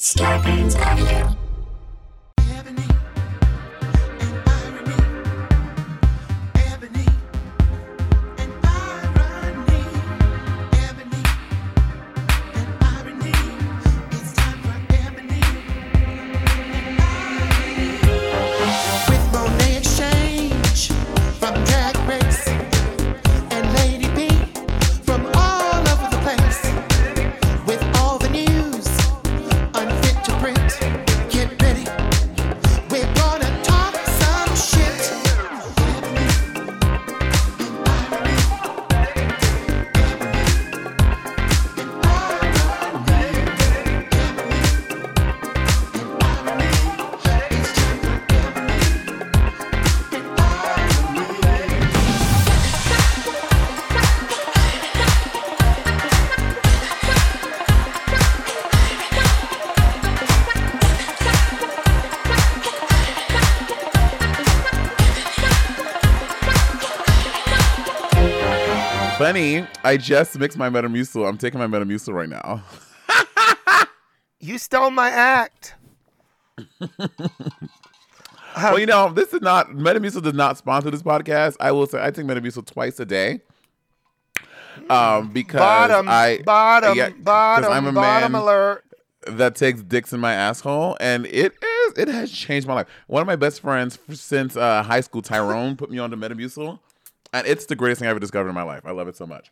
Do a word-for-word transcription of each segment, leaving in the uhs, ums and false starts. Scarpins Avenue. Ebony and Irony. Ebony and Irony. Ebony and Irony. It's time for Ebony and Irony. With Monet Exchange from Drag Race and Lady B from all over the place. With all the news. Funny, I just mixed my Metamucil. I'm taking my Metamucil right now. You stole my act. Well, you know, this is not, Metamucil does not sponsor this podcast. I will say I take Metamucil twice a day. Um, because bottom, I, bottom, yeah, bottom, I'm a bottom man alert. That takes dicks in my asshole, and it is, it has changed my life. One of my best friends since uh, high school, Tyrone, put me on to Metamucil. And it's the greatest thing I ever discovered in my life. I love it so much.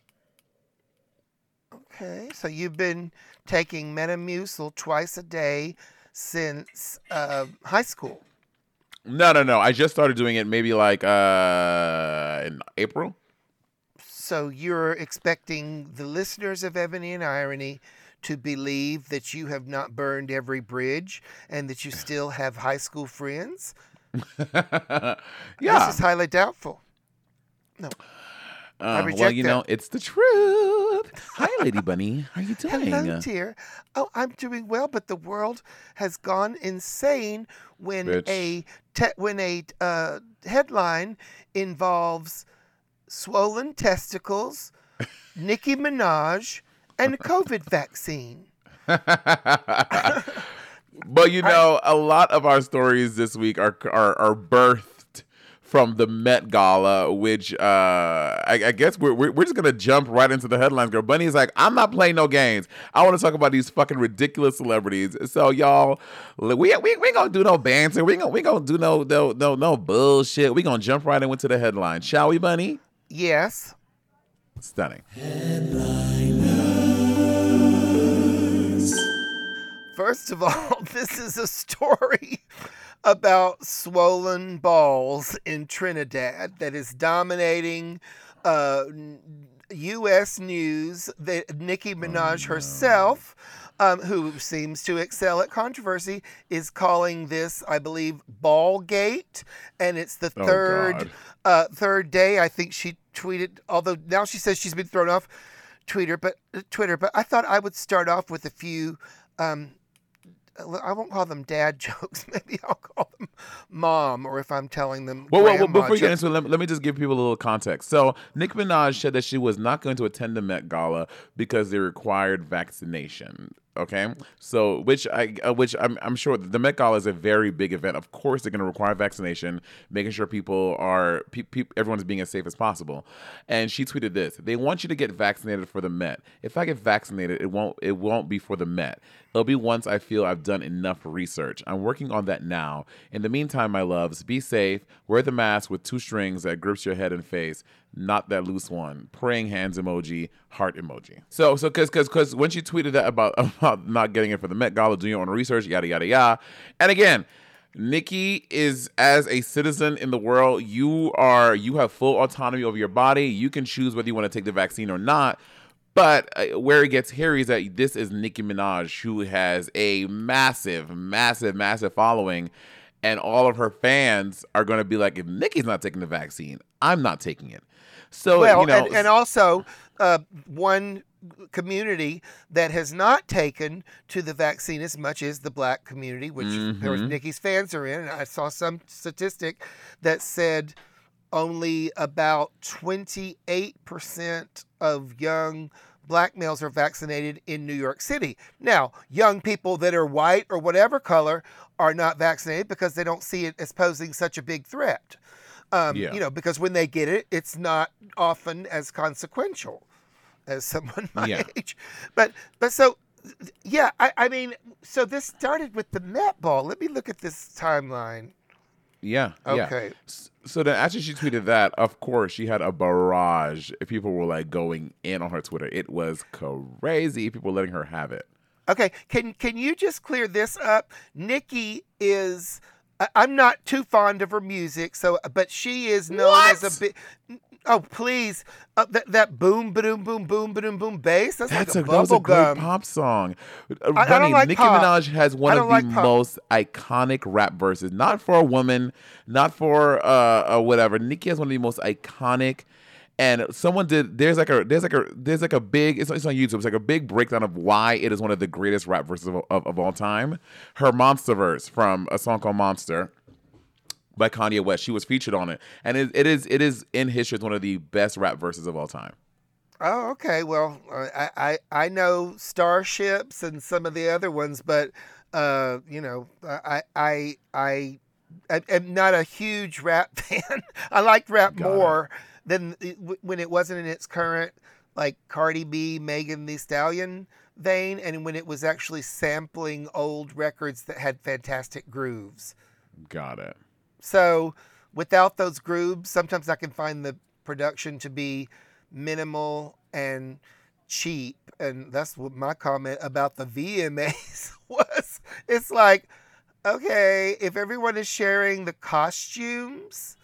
Okay, so you've been taking Metamucil twice a day since uh, high school. No, no, no. I just started doing it maybe like uh, in April. So you're expecting the listeners of Ebony and Irony to believe that you have not burned every bridge and that you still have high school friends? Yeah. This is highly doubtful. No. Uh, I reject well, you that. know, it's the truth. Hi, Lady Bunny. How are you doing? Hello, dear. Oh, I'm doing well, but the world has gone insane when Bitch. a te- when a uh, headline involves swollen testicles, Nicki Minaj, and a COVID vaccine. But you know, I- a lot of our stories this week are are, are birthed from the Met Gala, which uh, I, I guess we're we're just gonna jump right into the headlines, girl. Bunny's like, I'm not playing no games. I want to talk about these fucking ridiculous celebrities. So y'all, we we we ain't gonna do no banter. We gonna we gonna do no no no no bullshit. We gonna jump right into the headline, shall we, Bunny? Yes. Stunning. Headliners. First of all, this is a story about swollen balls in Trinidad that is dominating uh, U S news. The, Nicki Minaj oh, no. herself, um, who seems to excel at controversy, is calling this, I believe, Ballgate, and it's the oh, third uh, third day. I think she tweeted, although now she says she's been thrown off Twitter, but uh, Twitter. But I thought I would start off with a few. Um, I won't call them dad jokes. Maybe I'll call them mom, or if I'm telling them well, grandma well, well, before you get into it, let me, let me just give people a little context. So Nicki Minaj said that she was not going to attend the Met Gala because they required vaccination. Okay, so which I uh, which I'm I'm sure the Met Gala is a very big event. Of course, they're going to require vaccination, making sure people are pe- pe- everyone's being as safe as possible. And she tweeted this: "They want you to get vaccinated for the Met. If I get vaccinated, it won't it won't be for the Met. It'll be once I feel I've done enough research. I'm working on that now. In the meantime, my loves, be safe. Wear the mask with two strings that grips your head and face, not that loose one. Praying hands emoji, heart emoji." So, so because because because when she tweeted that about about not getting it for the Met Gala, doing your own research, yada yada yada, and again, Nicki is, as a citizen in the world, you are you have full autonomy over your body. You can choose whether you want to take the vaccine or not. But where it gets hairy is that this is Nicki Minaj, who has a massive, massive, massive following, and all of her fans are going to be like, if Nicki's not taking the vaccine, I'm not taking it. So, well, you know, and, and also uh, one community that has not taken to the vaccine as much as the Black community, which mm-hmm. Nicki's fans are in. And I saw some statistic that said only about twenty-eight percent of young Black males are vaccinated in New York City. Now, young people that are white or whatever color are not vaccinated because they don't see it as posing such a big threat. Um, yeah. You know, because when they get it, it's not often as consequential as someone my yeah. age. But but so, yeah, I, I mean, so this started with the Met Ball. Let me look at this timeline. Yeah. Okay. Yeah. So then after she tweeted that, of course, she had a barrage. People were like going in on her Twitter. It was crazy. People were letting her have it. Okay. Can can you just clear this up? Nicki is, I'm not too fond of her music, so but she is known what? as a big. Oh please, uh, that that boom, boom, boom, boom, boom, boom bass. That's, that's like a, a bubble gum. That was a great pop song. Uh, I, I don't like Nicki pop. Minaj has one of like the pop. most iconic rap verses. Not for a woman, not for uh, uh whatever. Nicki has one of the most iconic. And someone did. There's like a. There's like a. There's like a big. It's, it's on YouTube. It's like a big breakdown of why it is one of the greatest rap verses of, of, of all time. Her Monster verse from a song called Monster by Kanye West. She was featured on it, and it, it is. It is in history as one of the best rap verses of all time. Oh, okay. Well, I I, I know Starships and some of the other ones, but uh, you know, I I I am not a huge rap fan. I like rap Got more. It. Then when it wasn't in its current, like, Cardi B, Megan Thee Stallion vein, and when it was actually sampling old records that had fantastic grooves. Got it. So without those grooves, sometimes I can find the production to be minimal and cheap. And that's what my comment about the V M As was. It's like, okay, if everyone is sharing the costumes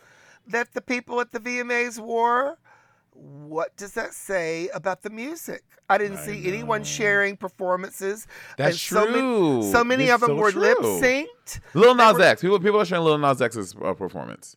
that the people at the V M As wore, what does that say about the music? I didn't I see know. anyone sharing performances. That's and true. So many, so many of them so were lip synced. Lil Nas were, X. People, people are sharing Lil Nas X's uh, performance.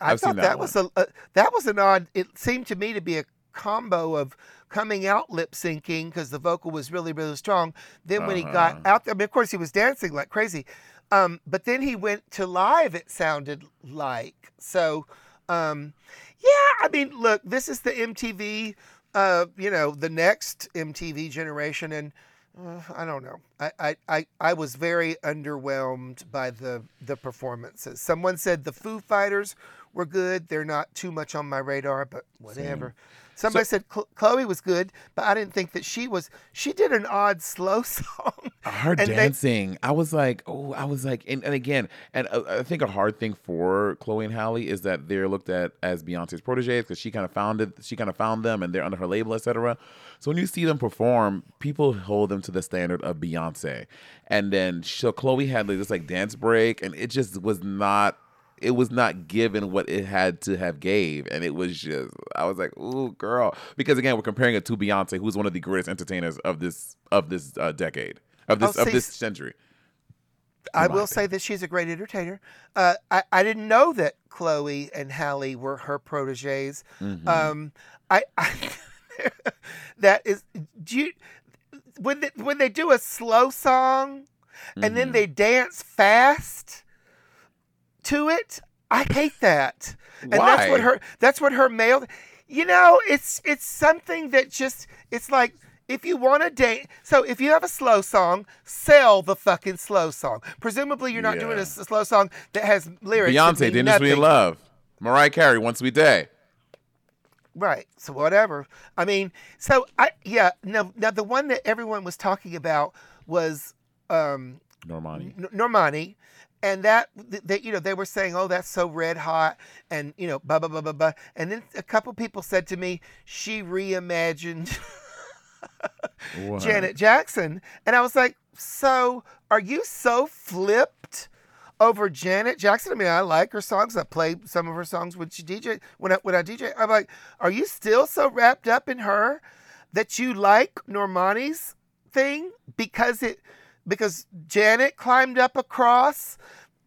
I I've thought seen that, that was a uh, that was an odd. It seemed to me to be a combo of coming out lip syncing because the vocal was really really strong. Then uh-huh. when he got out, I mean, of course he was dancing like crazy. Um, but then he went to live. It sounded like so. Um, yeah, I mean, look, this is the M T V, uh, you know, the next M T V generation, and uh, I don't know. I, I, I, I was very underwhelmed by the, the performances. Someone said the Foo Fighters were good. They're not too much on my radar, but whatever. Same. Somebody so, said Cl- Chloe was good, but I didn't think that she was. She did an odd slow song. Her dancing, they, I was like, oh, I was like, and, and again, and uh, I think a hard thing for Chloe and Halle is that they're looked at as Beyonce's proteges because she kind of founded, she kind of found them, and they're under her label, et cetera. So when you see them perform, people hold them to the standard of Beyonce, and then so Chloe had like, this like dance break, and it just was not. It was not given what it had to have gave. And it was just, I was like, ooh, girl. Because again, we're comparing it to Beyonce, who's one of the greatest entertainers of this of this uh, decade, of this oh, of see, this century. I will opinion. say that she's a great entertainer. Uh, I, I didn't know that Chloe and Halle were her proteges. Mm-hmm. Um, I, I that is, do you, when they, when they do a slow song and mm-hmm. then they dance fast to it, I hate that. And Why? that's what her that's what her male, you know, it's it's something that just, it's like If you want to dance, so if you have a slow song, sell the fucking slow song. Presumably you're not yeah. doing a slow song that has lyrics. Beyonce, that mean nothing. We love. Mariah Carey, Once We Day. Right. So whatever. I mean, so I yeah. Now, now the one that everyone was talking about was um, Normani. N- Normani. And that, that, you know, they were saying, oh, that's so red hot, and, you know, blah, blah, blah, blah, blah. And then a couple people said to me, she reimagined Janet Jackson. And I was like, so are you so flipped over Janet Jackson? I mean, I like her songs. I play some of her songs when she D J, when I, when I D J. I'm like, are you still so wrapped up in her that you like Normani's thing because it... Because Janet climbed up a cross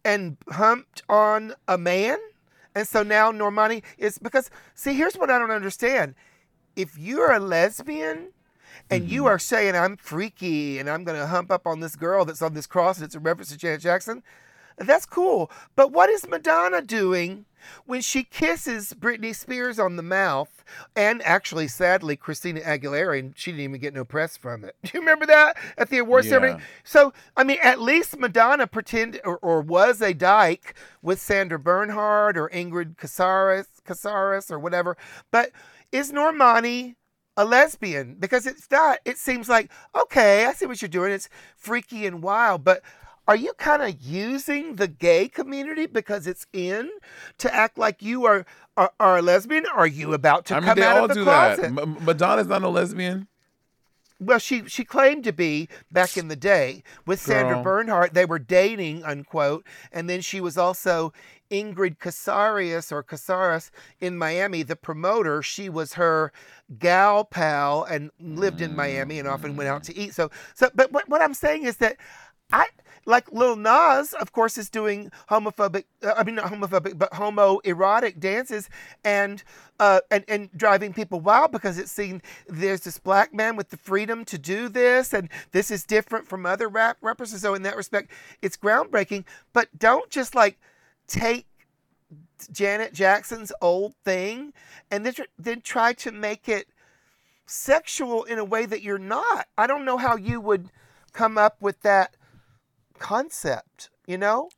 and humped on a man. And so now Normani is... Because, see, here's what I don't understand. If you're a lesbian and mm-hmm. you are saying, I'm freaky and I'm going to hump up on this girl that's on this cross and it's a reference to Janet Jackson, that's cool. But what is Madonna doing when she kisses Britney Spears on the mouth, and actually, sadly, Christina Aguilera, and she didn't even get no press from it? Do you remember that at the awards yeah. ceremony? So, I mean, at least Madonna pretended or, or was a dyke with Sandra Bernhard or Ingrid Casares, Casares or whatever. But is Normani a lesbian? Because it's not. It seems like, okay, I see what you're doing. It's freaky and wild, but... Are you kind of using the gay community because it's in to act like you are are, are a lesbian? Are you about to I mean, come out of the closet? They all do that. M- Madonna's not a lesbian. Well, she, she claimed to be back in the day with Girl. Sandra Bernhard. They were dating, unquote. And then she was also Ingrid Casares or Casares in Miami, the promoter. She was her gal pal and lived in Miami and often went out to eat. So, so but what, what I'm saying is that I... Like Lil Nas, of course, is doing homophobic, uh, I mean, not homophobic, but homoerotic dances and, uh, and and driving people wild because it's seen there's this black man with the freedom to do this, and this is different from other rap rappers. So in that respect, it's groundbreaking. But don't just, like, take Janet Jackson's old thing and then, then try to make it sexual in a way that you're not. I don't know how you would come up with that concept, you know?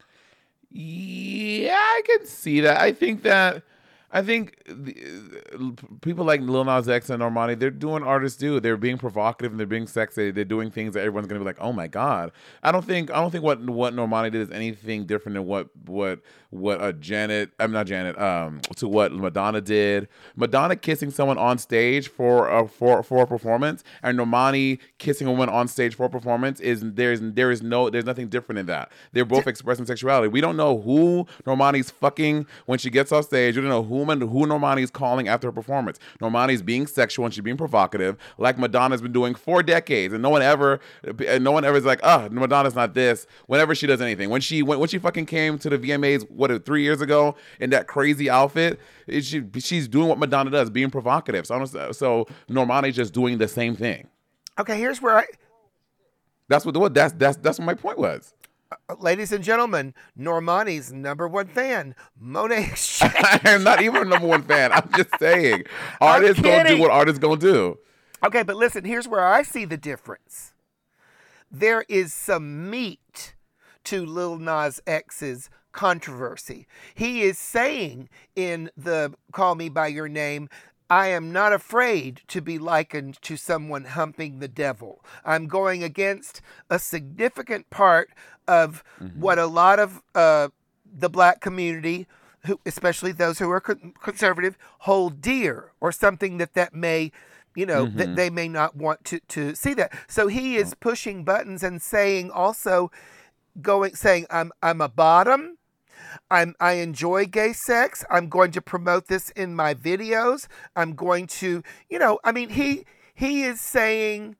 Yeah, I can see that. I think that, I think the, people like Lil Nas X and Normani, they're doing artists do. They're being provocative and they're being sexy. They're doing things that everyone's gonna be like, oh my god. I don't think, I don't think what what Normani did is anything different than what what what a Janet, I'm not Janet, um, to what Madonna did. Madonna kissing someone on stage for a for for a performance, and Normani kissing a woman on stage for a performance is there is there is no there's nothing different in that. They're both expressing sexuality. We don't know who Normani's fucking when she gets off stage. We don't know who who Normani's calling after her performance. Normani's being sexual and she's being provocative, like Madonna's been doing for decades, and no one ever, no one ever is like, ah, oh, Madonna's not this. Whenever she does anything, when she when, when she fucking came to the V M As, what three years ago in that crazy outfit, it, she she's doing what Madonna does, being provocative. So I'm, so Normani's just doing the same thing. Okay, here's where I. That's what the that's that's that's what my point was. Uh, ladies and gentlemen, Normani's number one fan, Monet. I am not even number one fan. I'm just saying, artists gonna do what artists gonna do. Okay, but listen, here's where I see the difference. There is some meat to Lil Nas X's controversy. He is saying in the "Call Me by Your Name," I am not afraid to be likened to someone humping the devil. I'm going against a significant part of mm-hmm. what a lot of uh, the black community, who, especially those who are co- conservative, hold dear, or something that that may, you know, mm-hmm. that they may not want to, to see that. So he is pushing buttons and saying also, going saying I'm I'm a bottom. I'm, I enjoy gay sex. I'm going to promote this in my videos. I'm going to, you know, I mean, he he is saying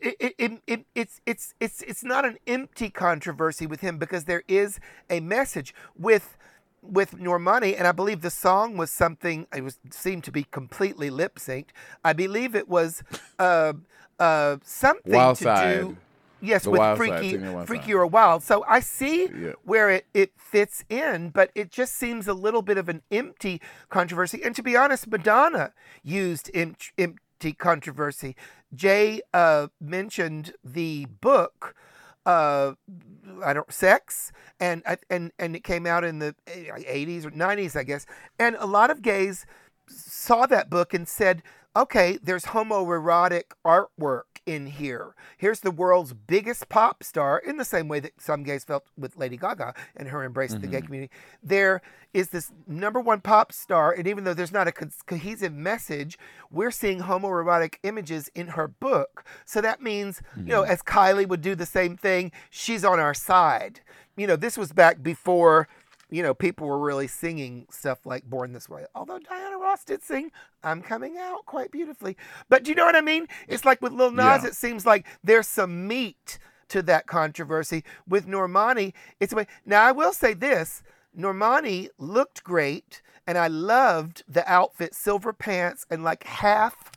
it, it, it, it, it's it's it's it's not an empty controversy with him, because there is a message with with Normani, and I believe the song was something. It was seemed to be completely lip synced. I believe it was uh, uh, something Wild to side. do. Yes, the with freaky, freaky or wild. So I see yeah. where it, it fits in, but it just seems a little bit of an empty controversy. And to be honest, Madonna used em- empty controversy Jay uh, mentioned the book, uh, I don't Sex, and and and it came out in the eighties or nineties, I guess. And a lot of gays saw that book and said, okay, there's homoerotic artwork in here. Here's the world's biggest pop star, in the same way that some gays felt with Lady Gaga and her embrace mm-hmm. of the gay community. There is this number one pop star, and even though there's not a co- cohesive message, we're seeing homoerotic images in her book. So that means, mm-hmm. you know, as Kylie would do the same thing, she's on our side. You know, this was back before, you know, people were really singing stuff like Born This Way. Although Diana Ross did sing I'm Coming Out quite beautifully. But do you know what I mean? It's like with Lil Nas, yeah. it seems like there's some meat to that controversy. With Normani, it's a way. Now, I will say this. Normani looked great, and I loved the outfit, silver pants, and like half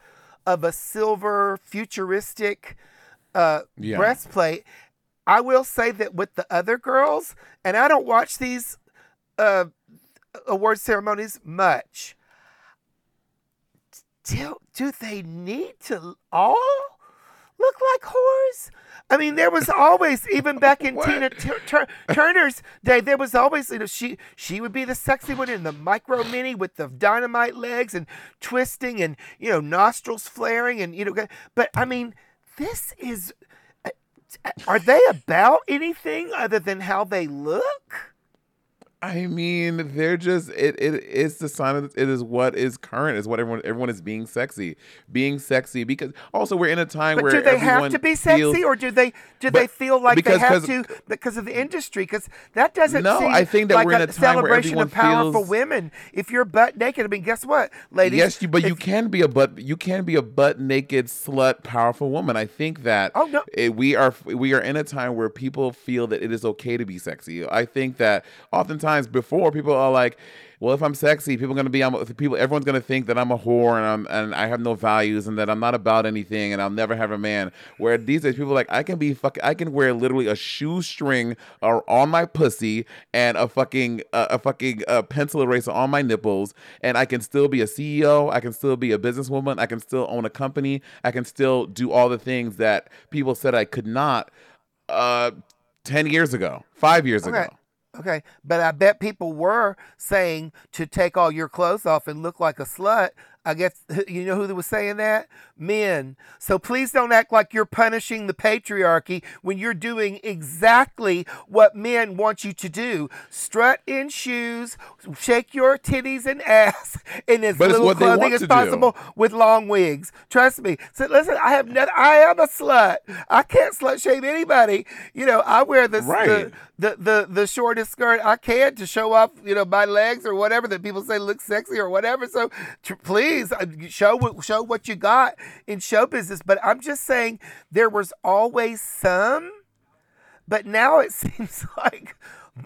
of a silver futuristic uh, yeah. breastplate. I will say that with the other girls, and I don't watch these Uh, award ceremonies much. Do, do they need to all look like whores? I mean, there was always, even back in Tina Tur- Tur- Turner's day, there was always, you know, she she would be the sexy one in the micro mini with the dynamite legs and twisting and, you know, nostrils flaring and, you know, but I mean, this is, are they about anything other than how they look? I mean, they're just it. It is the sign of it is what is current. Is what everyone everyone is being sexy, being sexy because also we're in a time but where do they have to be sexy, feels, or do they do they feel like because, they have to because of the industry? Because that doesn't no. Seem I think that like we're in a, a time celebration where everyone of powerful feels, women. If you're butt naked, I mean, guess what, ladies? Yes, you, but if, you can be a butt you can be a butt naked slut powerful woman. I think that oh, no. it, we are we are in a time where people feel that it is okay to be sexy. I think that oftentimes. Before people are like, well, if I'm sexy, people are gonna be, I'm, people, everyone's gonna think that I'm a whore and I'm and I have no values and that I'm not about anything and I'll never have a man. Where these days, people are like, I can be fucking, I can wear literally a shoestring or on my pussy and a fucking uh, a fucking uh, pencil eraser on my nipples, and I can still be a C E O, I can still be a businesswoman, I can still own a company, I can still do all the things that people said I could not uh, ten years ago, five years okay. ago. Okay, but I bet people were saying to take all your clothes off and look like a slut. I guess, you know who was saying that? Men. So please don't act like you're punishing the patriarchy when you're doing exactly what men want you to do. Strut in shoes, shake your titties and ass in as but little clothing as possible do. With long wigs. Trust me. So listen, I have nothing. I am a slut. I can't slut shame anybody. You know, I wear the, right. the, the, the, the shortest skirt I can to show off, you know, my legs or whatever that people say looks sexy or whatever. So t- please. Show show what you got in show business. But I'm just saying there was always some, but now it seems like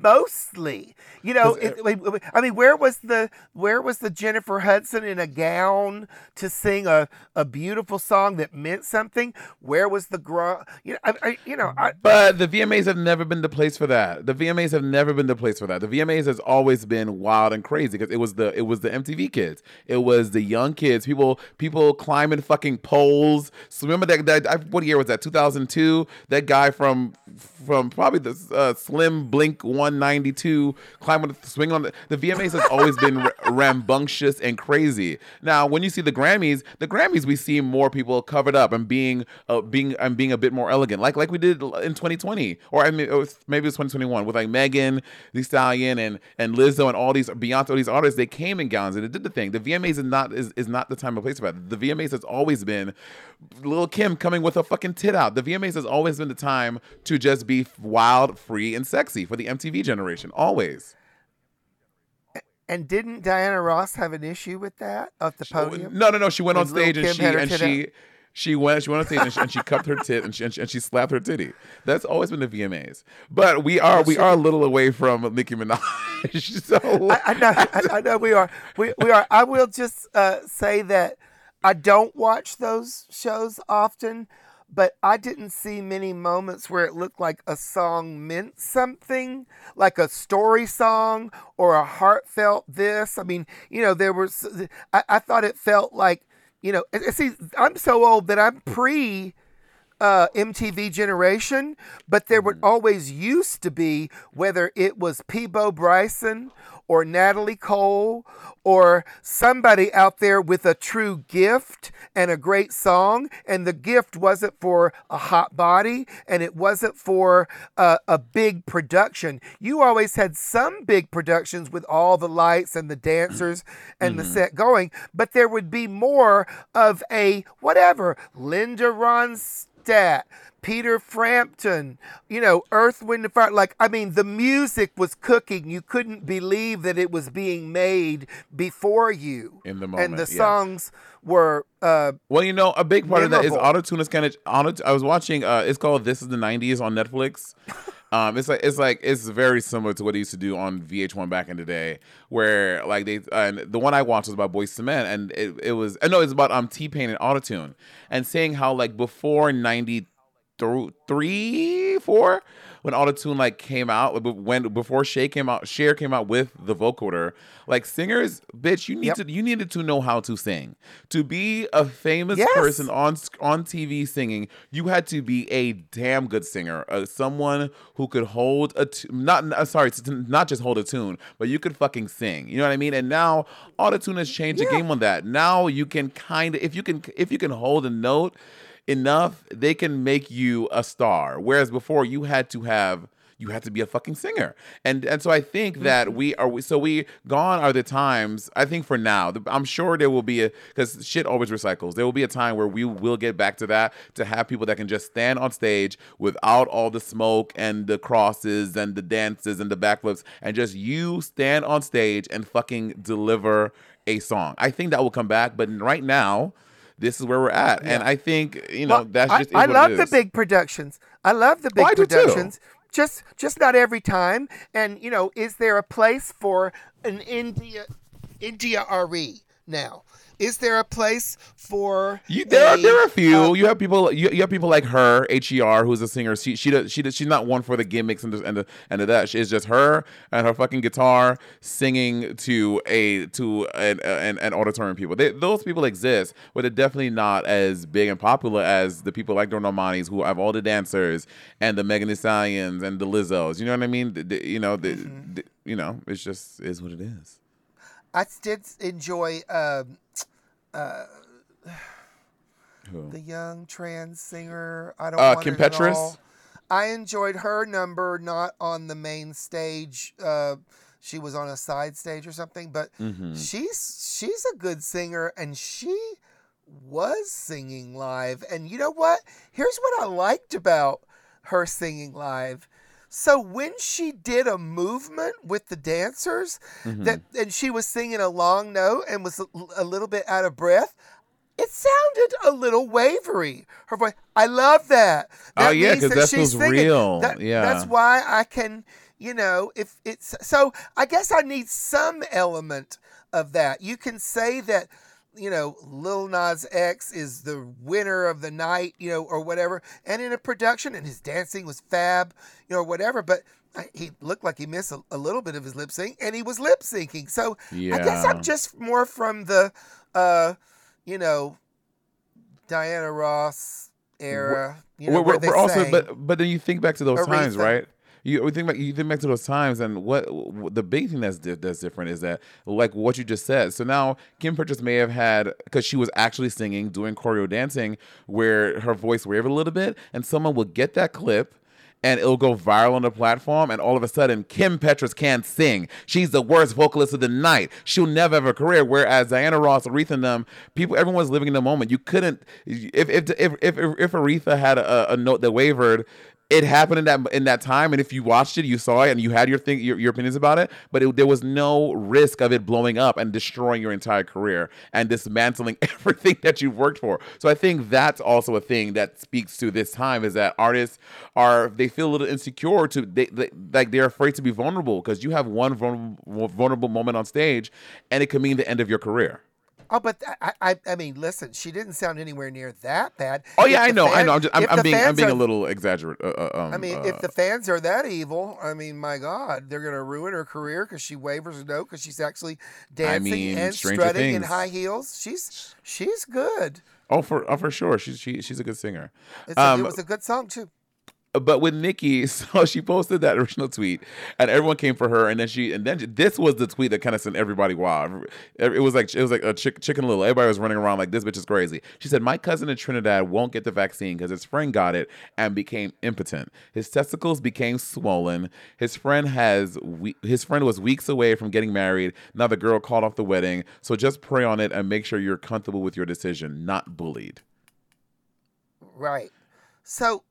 mostly. You know, it, it, I mean, where was the where was the Jennifer Hudson in a gown to sing a, a beautiful song that meant something? Where was the gr- you know, I, I, you know? I, but the V M As have never been the place for that. The V M As have never been the place for that. The V M As has always been wild and crazy because it was the it was the M T V kids. It was the young kids. People people climbing fucking poles. So remember that, that what year was that? two thousand two. That guy from from probably the uh, Slim Blink One. one ninety-two climbing, swinging on the, the V M As has always been r- rambunctious and crazy. Now, when you see the Grammys, the Grammys we see more people covered up and being uh, being and being a bit more elegant, like like we did in twenty twenty, or I mean, it was, maybe it was twenty twenty-one with like Megan Thee Stallion and and Lizzo and all these Beyonce, all these artists. They came in gowns and they did the thing. The V M As is not is, is not the time and place for that. The V M As has always been Lil Kim coming with a fucking tit out. The V M As has always been the time to just be wild, free, and sexy for the M T V generation, always. And didn't Diana Ross have an issue with that at the podium? No, no, no. She went on stage and she and she she went she went on stage and she, and she cupped her tit and she, and she and she slapped her titty. That's always been the V M As. But we are we are a little away from Nicki Minaj. So I, I know I, I know we are we we are. I will just uh, say that I don't watch those shows often. But I didn't see many moments where it looked like a song meant something, like a story song or a heartfelt this. I mean, you know, there was, I, I thought it felt like, you know, see, I'm so old that I'm pre uh, M T V generation, but there would always used to be, whether it was Peebo Bryson or Natalie Cole or somebody out there with a true gift and a great song, and the gift wasn't for a hot body and it wasn't for a, a big production. You always had some big productions with all the lights and the dancers and mm-hmm. the set going, but there would be more of a whatever, Linda Ronstadt, Peter Frampton, you know, Earth, Wind, and Fire. Like, I mean, the music was cooking. You couldn't believe that it was being made before you. In the moment, and the yeah. songs were uh, Well, you know, a big part memorable. Of that is Autotune is kind of, auto, I was watching, uh, it's called This Is the nineties on Netflix. Um, it's like it's like it's very similar to what they used to do on V H one back in the day, where like they uh, and the one I watched was about Boyz two Men, and it, it was uh, no, it's about um T-Pain and Autotune, and seeing how like before ninety through three, four, when Autotune like came out, when before Cher came out, Cher came out with the vocoder. Like singers, bitch, you need yep. to you needed to know how to sing to be a famous yes. person on on T V singing. You had to be a damn good singer, uh, someone who could hold a t- not uh, sorry, to not just hold a tune, but you could fucking sing. You know what I mean? And now Autotune has changed yeah. the game on that. Now you can kind of if you can if you can hold a note enough, they can make you a star, whereas before you had to have you had to be a fucking singer. And and so I think that we are so we gone are the times, I think, for now. I'm sure there will be a, because shit always recycles, there will be a time where we will get back to that, to have people that can just stand on stage without all the smoke and the crosses and the dances and the backflips, and just you stand on stage and fucking deliver a song. I think that will come back, but right now this is where we're at. Yeah. And I think, you know, well, that's just I, I what love it is. the big productions. I love the big oh, I productions. Do too. Just just not every time. And, you know, is there a place for an India India R E now? Is there a place for you, there, a, are, there are a few. Uh, you have people. You, you have people like her, H E R, who's a singer. She she does, she does, she's not one for the gimmicks and the, and the, and the that. It's just her and her fucking guitar singing to a to an an, an auditorium. People. They, those people exist, but they're definitely not as big and popular as the people like the Normani's, who have all the dancers and the Megan Thee Stallions and the Lizzos. You know what I mean? The, the, you know the, mm-hmm. the you know it's just is what it is. I did enjoy. Um... Uh, Who? The young trans singer. I don't uh, want Kim Petras. At all. I enjoyed her number, not on the main stage. Uh, she was on a side stage or something, but mm-hmm. she's she's a good singer, and she was singing live. And you know what? Here's what I liked about her singing live. So when she did a movement with the dancers mm-hmm. that and she was singing a long note and was a, a little bit out of breath, it sounded a little wavery. Her voice, I love that. that oh, yeah, because that feels real. That, yeah. That's why I can, you know, if it's so I guess I need some element of that. You can say that, you know, Lil Nas X is the winner of the night, you know, or whatever, and in a production, and his dancing was fab, you know, or whatever, but he looked like he missed a, a little bit of his lip sync, and he was lip syncing. So yeah. I guess I'm just more from the, uh, you know, Diana Ross era, we're, you know, we're, where they we're also, but, but then you think back to those Aretha. times, right? You think back. You think back to those times, and what the big thing that's that's different is that, like what you just said. So now Kim Petras may have had, because she was actually singing, doing choreo dancing, where her voice wavered a little bit, and someone will get that clip, and it'll go viral on the platform, and all of a sudden Kim Petras can't sing. She's the worst vocalist of the night. She'll never have a career. Whereas Diana Ross, Aretha, and them people, everyone's living in the moment. You couldn't if if if if, if Aretha had a, a note that wavered. It happened in that in that time, and if you watched it, you saw it, and you had your thing, your, your opinions about it. But it, there was no risk of it blowing up and destroying your entire career and dismantling everything that you've worked for. So I think that's also a thing that speaks to this time, is that artists are they feel a little insecure to they, they, like they're afraid to be vulnerable, because you have one vulnerable, vulnerable moment on stage, and it could mean the end of your career. Oh, but th- I, I, I mean, listen, she didn't sound anywhere near that bad. Oh yeah, I know, fan, I know. I'm, just, I'm, I'm being, I'm being are, a little exaggerate. Uh, um, I mean, uh, if the fans are that evil, I mean, my God, they're gonna ruin her career because she wavers a no because she's actually dancing I mean, and strutting things. in high heels. She's she's good. Oh, for oh, for sure, she's she, she's a good singer. It's um, a, it was a good song too. But with Nicki, so she posted that original tweet, and everyone came for her. And then she, and then she, this was the tweet that kind of sent everybody wild. It was like it was like a chick, chicken little. Everybody was running around like this bitch is crazy. She said, "My cousin in Trinidad won't get the vaccine because his friend got it and became impotent. His testicles became swollen. His friend has we- his friend was weeks away from getting married. Now the girl called off the wedding. So just pray on it and make sure you're comfortable with your decision, not bullied." Right. So.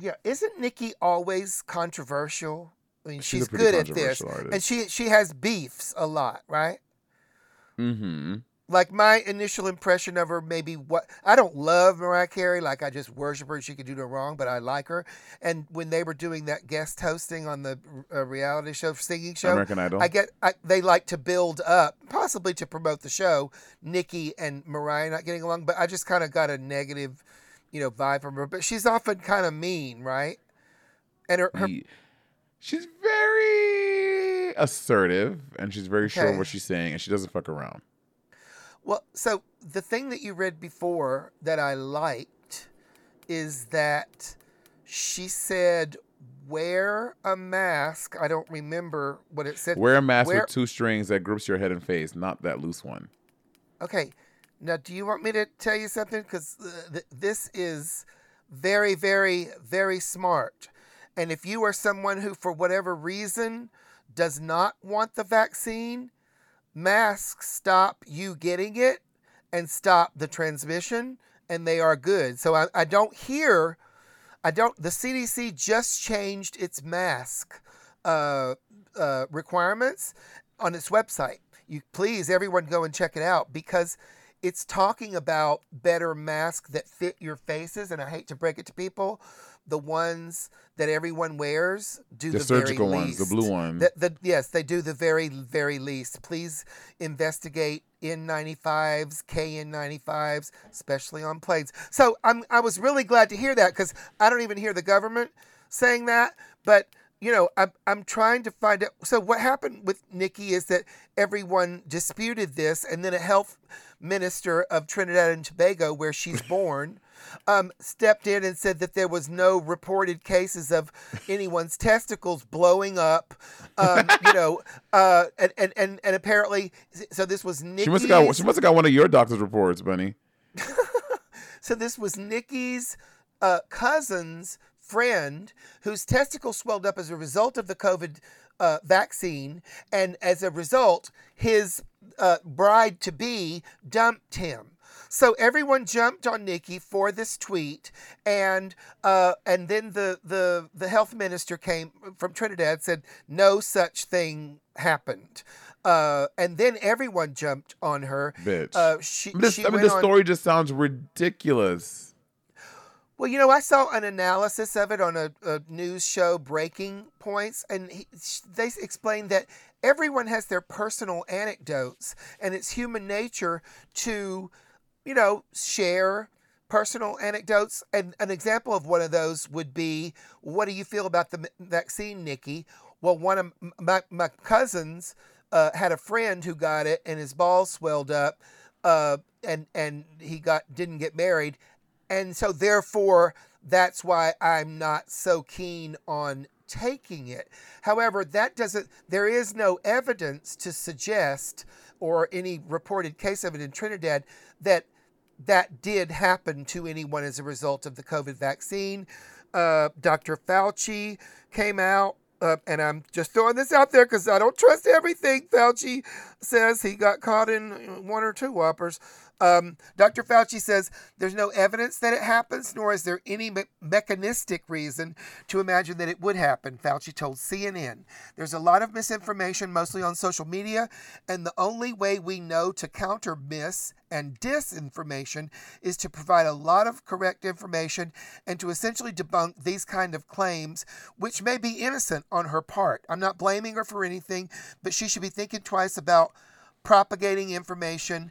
Yeah, isn't Nicki always controversial? I mean, she's, she's good at this, artist. and she she has beefs a lot, right? Mm-hmm. Like my initial impression of her, maybe what I don't love Mariah Carey. Like I just worship her; she can do no wrong, but I like her. And when they were doing that guest hosting on the uh, reality show, singing show, American Idol, I get I, they like to build up, possibly to promote the show. Nicki and Mariah not getting along, but I just kind of got a negative. You know, vibe from her, but she's often kind of mean, right? And her, her... she's very assertive, and she's very okay. sure of what she's saying, and she doesn't fuck around. Well, so the thing that you read before that I liked is that she said, "Wear a mask." I don't remember what it said. Wear a mask Wear... with two strings that grips your head and face, not that loose one. Okay. Now, do you want me to tell you something? Because uh, th- this is very, very, very smart. And if you are someone who, for whatever reason, does not want the vaccine, masks stop you getting it and stop the transmission, and they are good. So I, I don't hear, I don't, the C D C just changed its mask uh, uh, requirements on its website. You please, everyone go and check it out because it's talking about better masks that fit your faces, and I hate to break it to people, the ones that everyone wears do the, the surgical very least. ones, the blue one. The, the, yes, they do the very, very least. Please investigate N ninety-fives, K N ninety-fives, especially on planes. So I'm, I was really glad to hear that because I don't even hear the government saying that, but. You know, I'm, I'm trying to find out. So what happened with Nicki is that everyone disputed this, and then a health minister of Trinidad and Tobago, where she's born, um, stepped in and said that there was no reported cases of anyone's testicles blowing up, um, you know, uh, and, and, and, and apparently, so this was Nicki's. She must have got, she must have got one of your doctor's reports, Bunny. So this was Nicki's uh, cousin's friend whose testicle swelled up as a result of the COVID uh, vaccine, and as a result, his uh, bride-to-be dumped him. So everyone jumped on Nicki for this tweet, and uh, and then the, the, the health minister came from Trinidad said no such thing happened. Uh, and then everyone jumped on her. Bitch. Uh, she, this, she I mean, this story on, just sounds ridiculous. Well, you know, I saw an analysis of it on a, a news show, Breaking Points, and he, they explained that everyone has their personal anecdotes, and it's human nature to, you know, share personal anecdotes. And an example of one of those would be, what do you feel about the vaccine, Nicki? Well, one of my, my cousins uh, had a friend who got it, and his balls swelled up, uh, and, and he got didn't get married. And so, therefore, that's why I'm not so keen on taking it. However, that doesn't, there is no evidence to suggest, or any reported case of it in Trinidad, that that did happen to anyone as a result of the COVID vaccine. Uh, Doctor Fauci came out, uh, and I'm just throwing this out there because I don't trust everything Fauci says. He got caught in one or two whoppers. Um, Doctor Fauci says there's no evidence that it happens, nor is there any me- mechanistic reason to imagine that it would happen, Fauci told C N N. There's a lot of misinformation, mostly on social media, and the only way we know to counter mis- and disinformation is to provide a lot of correct information and to essentially debunk these kind of claims, which may be innocent on her part. I'm not blaming her for anything, but she should be thinking twice about propagating information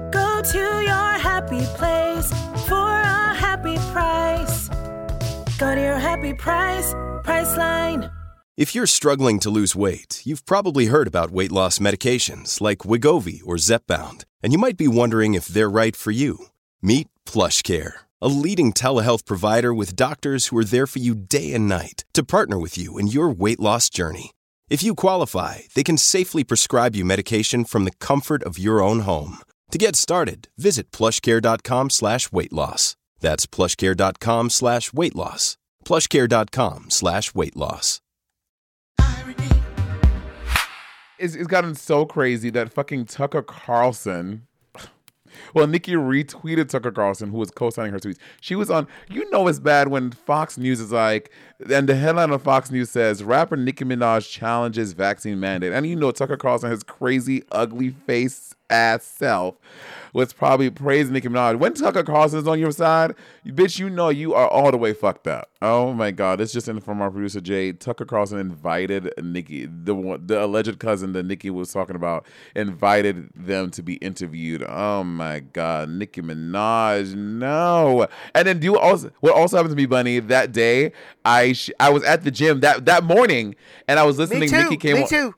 Go to your happy place for a happy price. Go to your happy price, Priceline. If you're struggling to lose weight, you've probably heard about weight loss medications like Wegovy or Zepbound, and you might be wondering if they're right for you. Meet PlushCare, a leading telehealth provider with doctors who are there for you day and night to partner with you in your weight loss journey. If you qualify, they can safely prescribe you medication from the comfort of your own home. To get started, visit plushcare.com slash weight loss. That's plushcare.com slash weight loss. plushcare.com slash weight loss. It's, it's gotten so crazy that fucking Tucker Carlson, well, Nicki retweeted Tucker Carlson, who was co-signing her tweets. She was on, you know it's bad when Fox News is like, and the headline of Fox News says, rapper Nicki Minaj challenges vaccine mandate. And you know Tucker Carlson, his crazy, ugly face ass self, was probably praising Nicki Minaj. When Tucker Carlson is on your side, bitch, you know you are all the way fucked up. Oh my God, this just in from our producer Jay. Tucker Carlson invited Nicki, the the alleged cousin that Nicki was talking about, invited them to be interviewed. Oh my God, Nicki Minaj, no. And then do also what also happened to me, Bunny, that day. I sh- I was at the gym that that morning, and I was listening. Me too. Nicki came. Me on- too.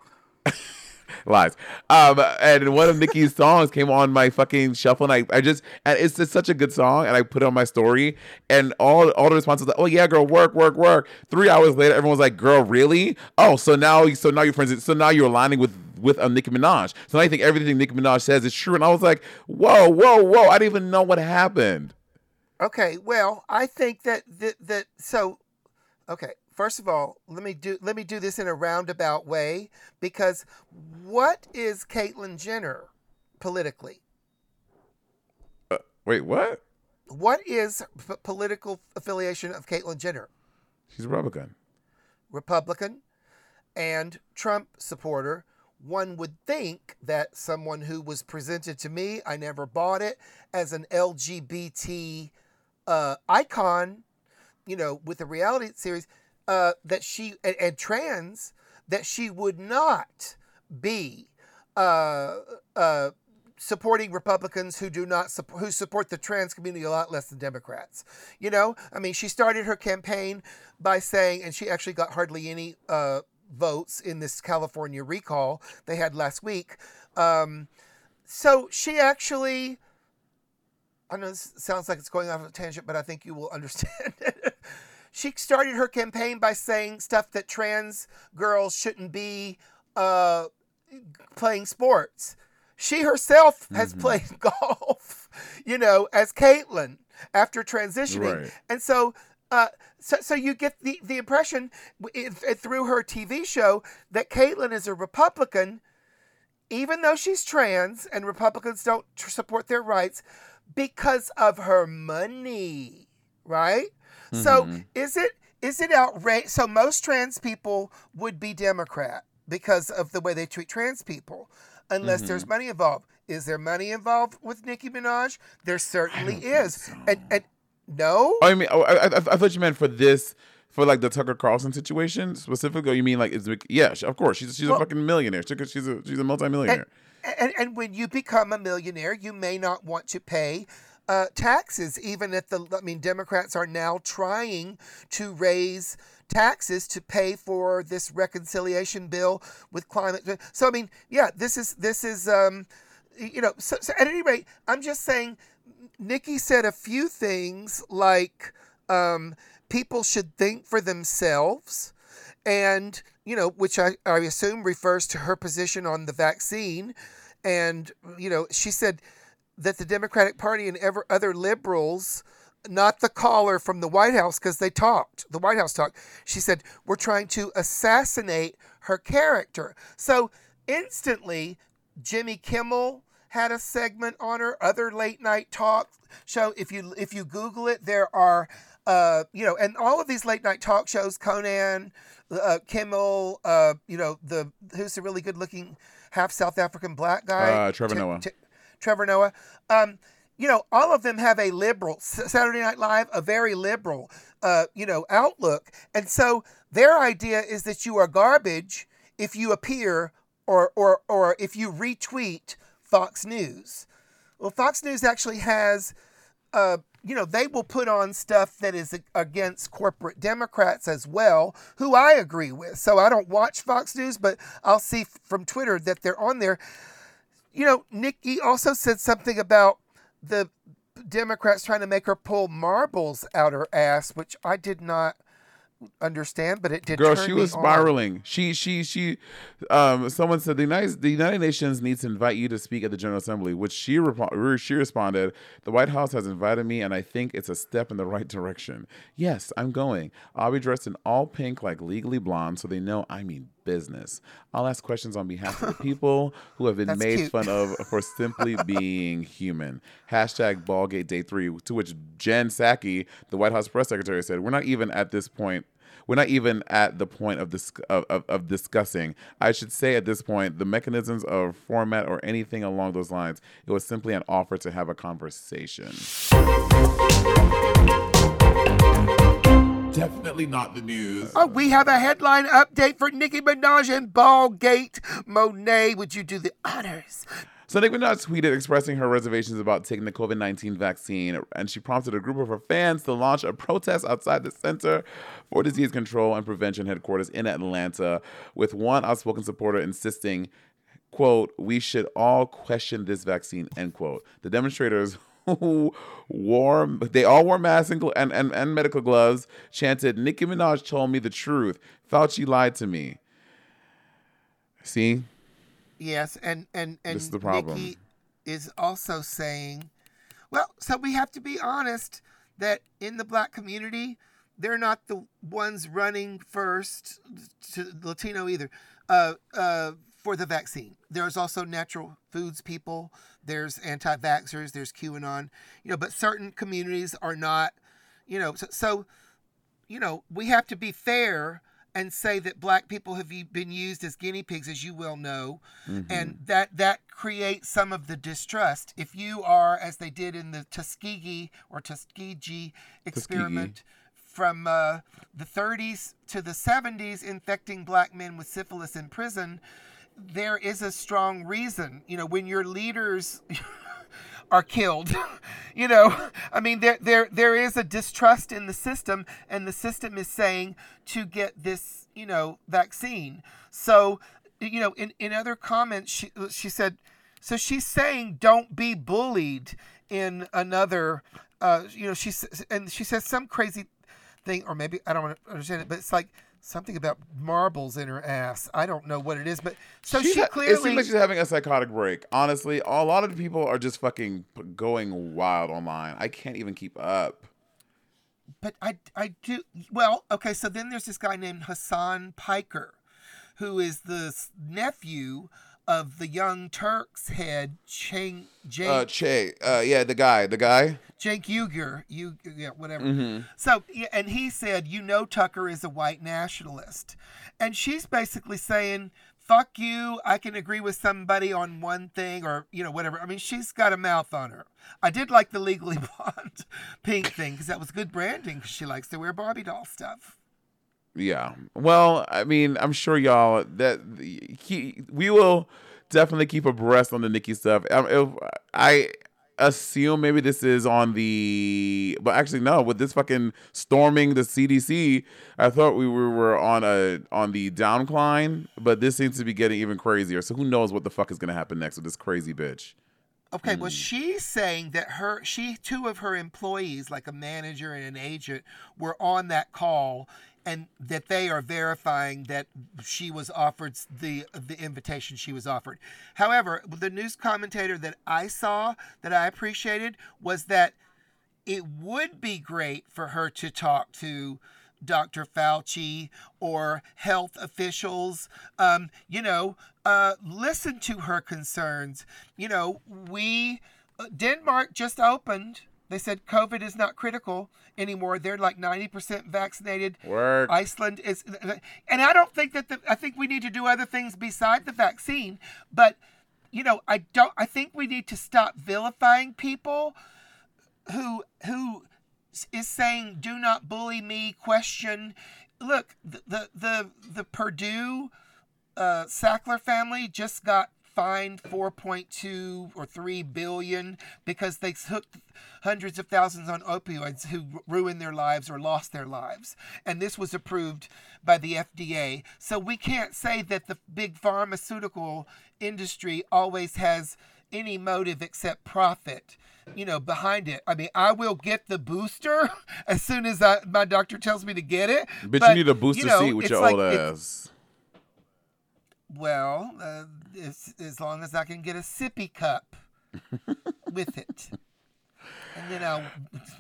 Lies. Um, and one of Nicki's songs came on my fucking shuffle, and I, I just, and it's just such a good song, and I put it on my story, and all all the responses like, oh yeah, girl, work, work, work. Three hours later, everyone's like, girl, really? Oh, so now, so now you're friends, so now you're aligning with with um, Nicki Minaj. So now you think everything Nicki Minaj says is true, and I was like, whoa, whoa, whoa, I didn't even know what happened. Okay, well, I think that that, that so, okay. First of all, let me do let me do this in a roundabout way, because what is Caitlyn Jenner politically? Uh, wait, what? What is p- political affiliation of Caitlyn Jenner? She's a Republican. Republican and Trump supporter. One would think that someone who was presented to me, I never bought it, as an L G B T uh, icon, you know, with the reality series... Uh, that she and, and trans, that she would not be uh, uh, supporting Republicans who do not su- who support the trans community a lot less than Democrats. You know, I mean, she started her campaign by saying, and she actually got hardly any uh, votes in this California recall they had last week. Um, so she actually, I know this sounds like it's going off on a tangent, but I think you will understand it. She started her campaign by saying stuff that trans girls shouldn't be uh, playing sports. She herself has mm-hmm. played golf, you know, as Caitlyn after transitioning. Right. And so, uh, so so you get the, the impression it, it, through her T V show that Caitlyn is a Republican, even though she's trans and Republicans don't tr- support their rights because of her money, right? So mm-hmm. is it is it outrageous? So most trans people would be Democrat because of the way they treat trans people, unless mm-hmm. there's money involved. Is there money involved with Nicki Minaj? There certainly is. So. And and no. Oh, I mean, oh, I, I, I thought you meant for this, for like the Tucker Carlson situation specifically. Or you mean like is yeah, of course she's she's well, a fucking millionaire. She's a she's a, she's a multimillionaire. And, and and when you become a millionaire, you may not want to pay. Uh, taxes, even at the, I mean, Democrats are now trying to raise taxes to pay for this reconciliation bill with climate. So, I mean, yeah, this is, this is, um, you know, so, so at any rate, I'm just saying, Nicki said a few things like um, people should think for themselves and, you know, which I, I assume refers to her position on the vaccine. And, you know, she said, that the Democratic Party and ever other liberals, not the caller from the White House, because they talked, the White House talked, she said, we're trying to assassinate her character. So instantly, Jimmy Kimmel had a segment on her other late night talk show. If you if you Google it, there are, uh, you know, and all of these late night talk shows, Conan, uh, Kimmel, uh, you know, the who's the really good looking half South African black guy? Uh, Trevor t- Noah. T- Trevor Noah. Um, you know, all of them have a liberal, Saturday Night Live, a very liberal, uh, you know, outlook. And so their idea is that you are garbage if you appear or or or if you retweet Fox News. Well, Fox News actually has, uh, you know, they will put on stuff that is against corporate Democrats as well, who I agree with. So I don't watch Fox News, but I'll see from Twitter that they're on there. You know, Nicki also said something about the Democrats trying to make her pull marbles out her ass, which I did not understand, but it did. Girl, turn she was me spiraling. On. She, she, she. Um, someone said the United, the United Nations needs to invite you to speak at the General Assembly, which she re- she responded, "The White House has invited me, and I think it's a step in the right direction. Yes, I'm going. I'll be dressed in all pink, like Legally Blonde, so they know I mean business. I'll ask questions on behalf of the people who have been That's made cute. fun of for simply being human. Hashtag Ballgate Day Three." To which Jen Psaki, the White House press secretary, said, "We're not even at this point." We're not even at the point of this of, of, of discussing. I should say at this point, the mechanisms of format or anything along those lines. It was simply an offer to have a conversation. Definitely not the news. Oh, we have a headline update for Nicki Minaj and Ballgate. Monet, would you do the honors? So Nicki Minaj tweeted expressing her reservations about taking the covid nineteen vaccine, and she prompted a group of her fans to launch a protest outside the Center for Disease Control and Prevention headquarters in Atlanta, with one outspoken supporter insisting, quote, "We should all question this vaccine," end quote. The demonstrators who wore, they all wore masks and, and, and, and medical gloves, chanted, "Nicki Minaj told me the truth. Fauci lied to me." See? Yes, and and and this is the problem. Nicki is also saying, well, so we have to be honest that in the black community, they're not the ones running first to Latino either uh, uh, for the vaccine. There's also natural foods people. There's anti-vaxxers. There's QAnon. You know, but certain communities are not. You know, so, so you know we have to be fair and say that black people have been used as guinea pigs, as you well know, mm-hmm. and that that creates some of the distrust. If you are, as they did in the Tuskegee or Tuskegee experiment Tuskegee. from uh, the thirties to the seventies, infecting black men with syphilis in prison, there is a strong reason. You know, when your leaders are killed, you know, I mean, there, there, there is a distrust in the system, and the system is saying to get this, you know, vaccine. So, you know, in, in other comments, she, she said, so she's saying, don't be bullied in another, uh, you know, she's, and she says some crazy thing, or maybe I don't understand it, but it's like, something about marbles in her ass. I don't know what it is, but so she's, she clearly... It seems like she's having a psychotic break. Honestly, a lot of people are just fucking going wild online. I can't even keep up. But I, I do... Well, okay, so then there's this guy named Hassan Piker, who is the nephew of the Young Turks head, Cenk... Uh, che, uh, yeah, the guy, the guy. Cenk Uygur, you, yeah, whatever. Mm-hmm. So, yeah, and he said, you know, Tucker is a white nationalist. And she's basically saying, fuck you, I can agree with somebody on one thing or, you know, whatever. I mean, she's got a mouth on her. I did like the Legally Blonde pink thing because that was good branding. She likes to wear Barbie doll stuff. Yeah. Well, I mean, I'm sure y'all that he, we will definitely keep abreast on the Nicki stuff. I, I assume maybe this is on the, but actually no, with this fucking storming the C D C, I thought we were, were on a on the downcline, but this seems to be getting even crazier. So who knows what the fuck is going to happen next with this crazy bitch. Okay, well, she's saying that her, she, two of her employees, like a manager and an agent, were on that call, and that they are verifying that she was offered the the invitation she was offered. However, the news commentator that I saw that I appreciated was that it would be great for her to talk to Doctor Fauci or health officials. Um, you know, uh, listen to her concerns. You know, we, Denmark just opened. They said COVID is not critical anymore. They're like ninety percent vaccinated. Work. Iceland is, and I don't think that the, I think we need to do other things beside the vaccine, but you know, I don't, I think we need to stop vilifying people who, who is saying, do not bully me, question. Look, the, the, the, the Purdue, uh, Sackler family just got fined four point two or three billion because they hooked hundreds of thousands on opioids who ruined their lives or lost their lives. And this was approved by the F D A. So we can't say that the big pharmaceutical industry always has any motive except profit, you know, behind it. I mean, I will get the booster as soon as I, my doctor tells me to get it. But, but you need a booster you know, seat with your like, old ass. Well, uh, as, as long as I can get a sippy cup with it. And then I'll,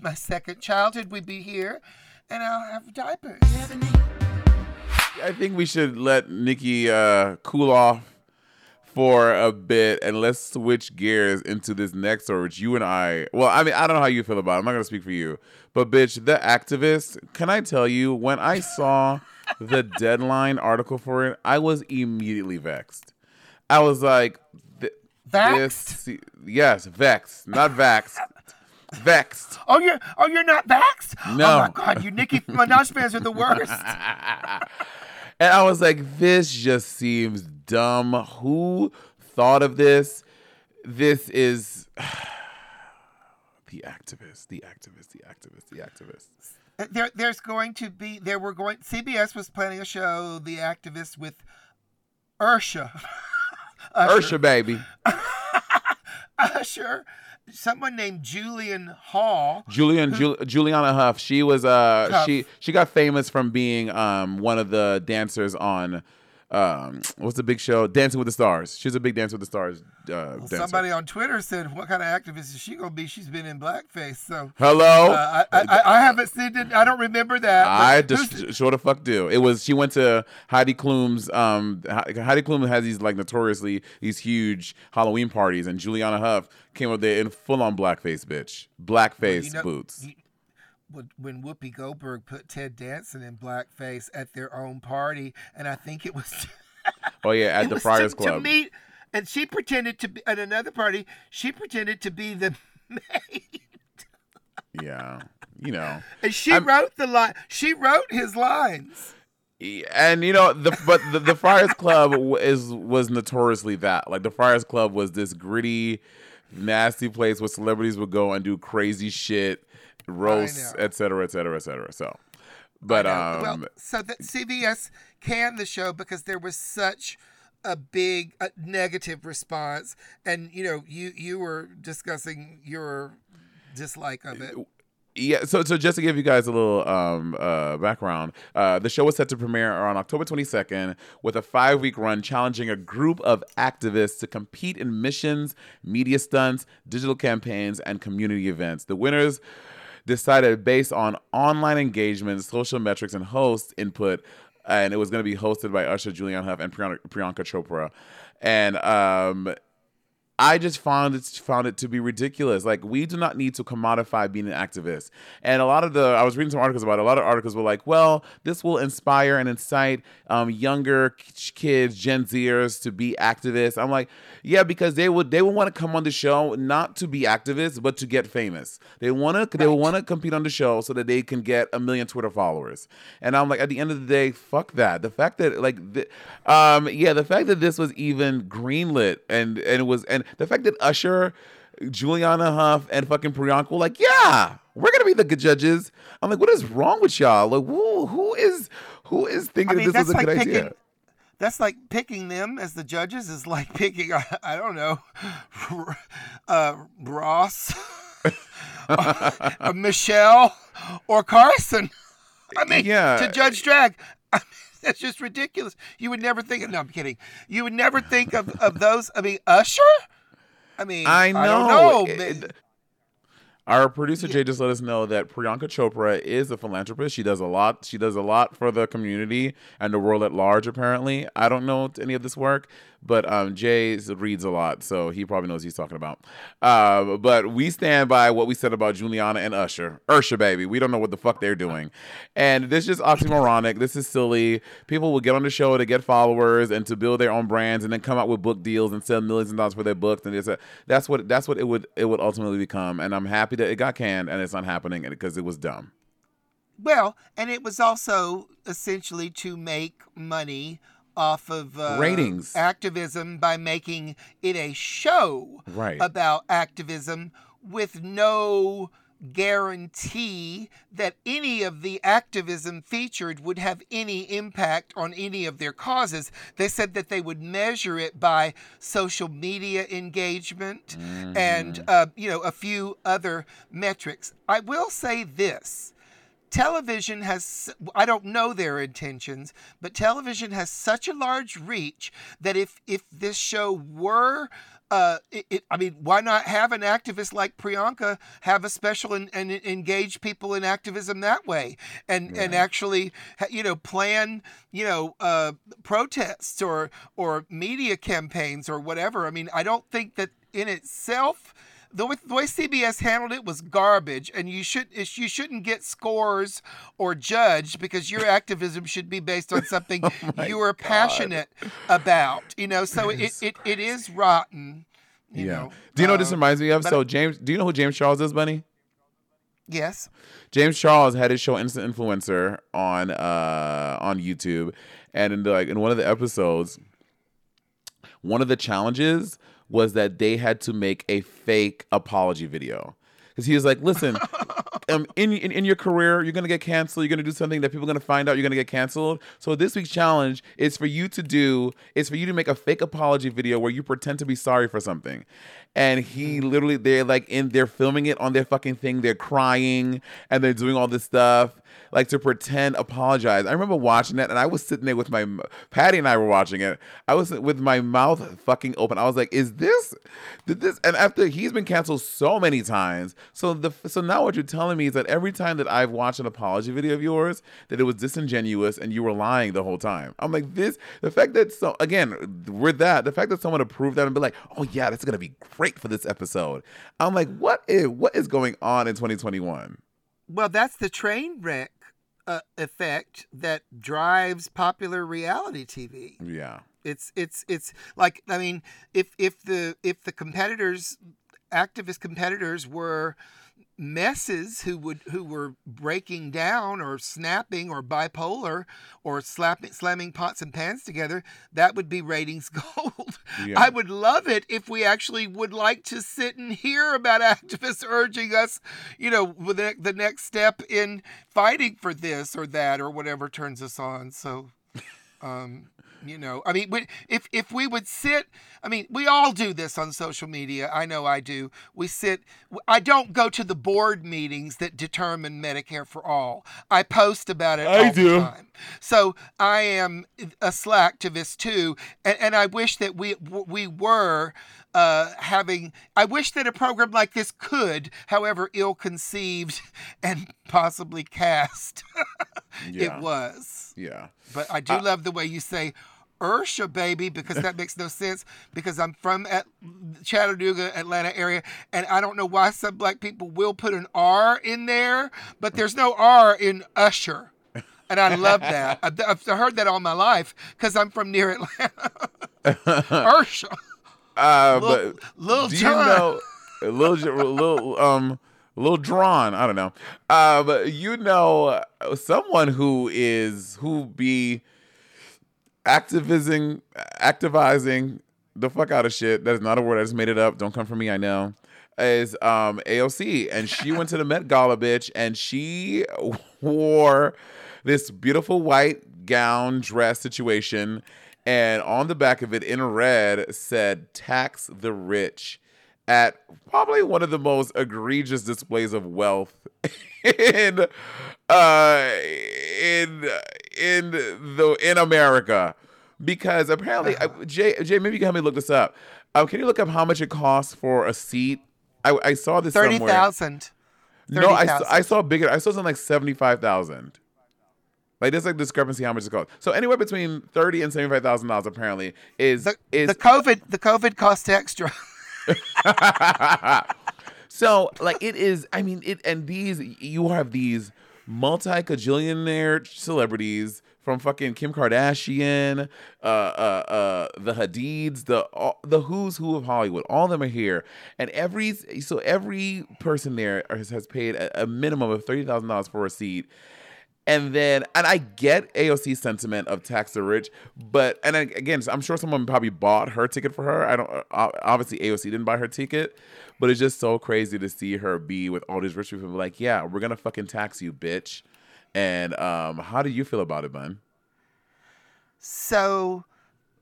my second childhood would be here, and I'll have diapers. I think we should let Nikki uh, cool off for a bit, and let's switch gears into this next story, which you and I... Well, I mean, I don't know how you feel about it. I'm not going to speak for you. But, bitch, the activist, can I tell you, when I saw... the Deadline article for it, I was immediately vexed. I was like, th- "Vexed? This, yes, vexed, not vaxxed, vexed." Oh, you're oh, you're not vexed? No. Oh my God, you Nicki Minaj fans are the worst. And I was like, "This just seems dumb. Who thought of this? This is the activists, the activists, the activists, the activists." There, there's going to be, there were going, C B S was planning a show, The Activist, with Ursha. Ursha, baby. Usher. Someone named Julian Hall. Julian, who, Ju- Juliana Huff. She was, uh, Huff. she she got famous from being um one of the dancers on, um what's the big show? Dancing with the Stars. She's a big Dancer with the Stars uh, well, dancer. Somebody on Twitter said, what kind of activist is she going to be? She's been in blackface. So hello? Uh, I, I, I haven't seen it. I don't remember that. I just sure the fuck do. It was, she went to Heidi Klum's, um, Heidi Klum has these like notoriously, these huge Halloween parties, and Juliana Huff came up there in full on blackface, bitch. Blackface well, you know, boots. You, when Whoopi Goldberg put Ted Danson in blackface at their own party, and I think it was... oh, yeah, at the Friars Club. To meet, and she pretended to be... At another party, she pretended to be the maid. Yeah, you know. And she I'm, wrote the line. She wrote his lines. And, you know, the but the, the Friars Club is was notoriously that. Like, the Friars Club was this gritty, nasty place where celebrities would go and do crazy shit, roasts, et cetera, et cetera, et cetera. So, but um, well, so that C B S canned the show because there was such a big uh, negative response, and you know, you you were discussing your dislike of it. Yeah. So, so just to give you guys a little um uh background, uh, the show was set to premiere on October twenty-second with a five-week run challenging a group of activists to compete in missions, media stunts, digital campaigns, and community events. The winners decided based on online engagement, social metrics, and host input, and it was going to be hosted by Usher, Julianne Hough, and Priyanka, Priyanka Chopra. And um, I just found it found it to be ridiculous. Like, we do not need to commodify being an activist. And a lot of the, I was reading some articles about it. A lot of articles were like, well, this will inspire and incite um, younger kids, Gen Zers, to be activists. I'm like, yeah, because they would they would want to come on the show not to be activists, but to get famous. They want to they want to compete on the show so that they can get a million Twitter followers. And I'm like, at the end of the day, fuck that. The fact that like, th- um, yeah, the fact that this was even greenlit and and it was and the fact that Usher, Juliana Huff, and fucking Priyanka were like, yeah, we're going to be the good judges. I'm like, what is wrong with y'all? Like, who, who is who is thinking I mean, that this was like a good picking, idea? That's like picking them as the judges is like picking, I, I don't know, uh, Ross, or, or Michelle, or Carson. I mean, yeah. To judge drag. I mean, that's just ridiculous. You would never think of, no, I'm kidding. You would never think of, of those. I mean, Usher? I mean, I know. I don't know. It, Our producer, Jay, just let us know that Priyanka Chopra is a philanthropist. She does a lot. She does a lot for the community and the world at large, apparently. I don't know any of this work, but um, Jay reads a lot, so he probably knows what he's talking about. Uh, but we stand by what we said about Juliana and Usher. Usher, baby. We don't know what the fuck they're doing. And this is just oxymoronic. This is silly. People will get on the show to get followers and to build their own brands and then come out with book deals and sell millions of dollars for their books. And it's a, that's what that's what it would it would ultimately become. And I'm happy that it got canned and it's not happening because it was dumb. Well, and it was also essentially to make money off of uh, ratings activism by making it a show right. about activism with no guarantee that any of the activism featured would have any impact on any of their causes. They said that they would measure it by social media engagement mm. and, uh, you know, a few other metrics. I will say this. Television has, I don't know their intentions, but television has such a large reach that if, if this show were, uh, it, it, I mean, why not have an activist like Priyanka have a special and, and engage people in activism that way and, yeah. and actually, you know, plan, you know, uh, protests or, or media campaigns or whatever. I mean, I don't think that in itself... The way, the way C B S handled it was garbage, and you should you shouldn't get scores or judged because your activism should be based on something oh you are God. passionate about. You know, so it, it, it is rotten. You yeah. know. Do you know what this reminds me of? So James, do you know who James Charles is, Bunny? Yes. James Charles had his show Instant Influencer on uh, on YouTube, and in the, like in one of the episodes, one of the challenges was that they had to make a fake apology video. Because he was like, listen, um, in, in in your career, you're going to get canceled. You're going to do something that people are going to find out you're going to get canceled. So this week's challenge is for you to do, is for you to make a fake apology video where you pretend to be sorry for something. And he literally, they're like in, they're filming it on their fucking thing. They're crying and they're doing all this stuff. Like to pretend apologize. I remember watching that, and I was sitting there with my Patty and I were watching it. I was with my mouth fucking open. I was like, "Is this? Did this?" And after he's been canceled so many times, so the so now what you're telling me is that every time that I've watched an apology video of yours, that it was disingenuous and you were lying the whole time. I'm like, this. The fact that so again with that, the fact that someone approved that and be like, "Oh yeah, that's gonna be great for this episode." I'm like, what is what is going on in twenty twenty-one? Well, that's the train wreck. Uh, effect that drives popular reality T V. Yeah, it's it's it's like I mean, if if the if the competitors, activist competitors were messes who would who were breaking down or snapping or bipolar or slapping slamming pots and pans together, that would be ratings gold. Yeah. I would love it if we actually would like to sit and hear about activists urging us, you know, with the, the next step in fighting for this or that or whatever turns us on. So, um, you know, I mean, if if we would sit, I mean, we all do this on social media. I know I do. We sit. I don't go to the board meetings that determine Medicare for all. I post about it I all do. the time. So I am a slacktivist too, and, and I wish that we we were uh, having. I wish that a program like this could, however ill-conceived and possibly cast, yeah. it was. Yeah. But I do I, love the way you say. Ursha, baby, because that makes no sense because I'm from at Chattanooga, Atlanta area, and I don't know why some black people will put an R in there, but there's no R in Usher. And I love that. I've, I've heard that all my life because I'm from near Atlanta. Ursha. Uh, Lil, but Lil do John. You know, Lil, Lil, um, Lil Drawn, I don't know. Uh, but you know someone who is, who be... Activism, activizing the fuck out of shit. That is not a word. I just made it up. Don't come for me. I know. Is um, A O C. And she went to the Met Gala, bitch. And she wore this beautiful white gown dress situation. And on the back of it in red said, tax the rich. At probably one of the most egregious displays of wealth in uh, in in the in America, because apparently uh-huh. I, Jay Jay maybe you can help me look this up. Um, can you look up how much it costs for a seat I, I saw this thirty somewhere. thirty thousand No, I, I saw bigger. I saw something like seventy-five thousand Like there's like discrepancy how much it costs. So anywhere between thirty and seventy-five thousand dollars apparently is the, is the COVID. The COVID cost extra. So like it is. I mean it. And these you have these multi-cajillionaire celebrities from fucking Kim Kardashian, uh, uh, uh, the Hadids, the all, the who's who of Hollywood. All of them are here, and every so every person there has, has paid a, a minimum of thirty thousand dollars for a seat. And then, and I get A O C's sentiment of tax the rich, but, and I, again, I'm sure someone probably bought her ticket for her. I don't, obviously A O C didn't buy her ticket, but it's just so crazy to see her be with all these rich people like, yeah, we're going to fucking tax you, bitch. And um, how do you feel about it, Bun? So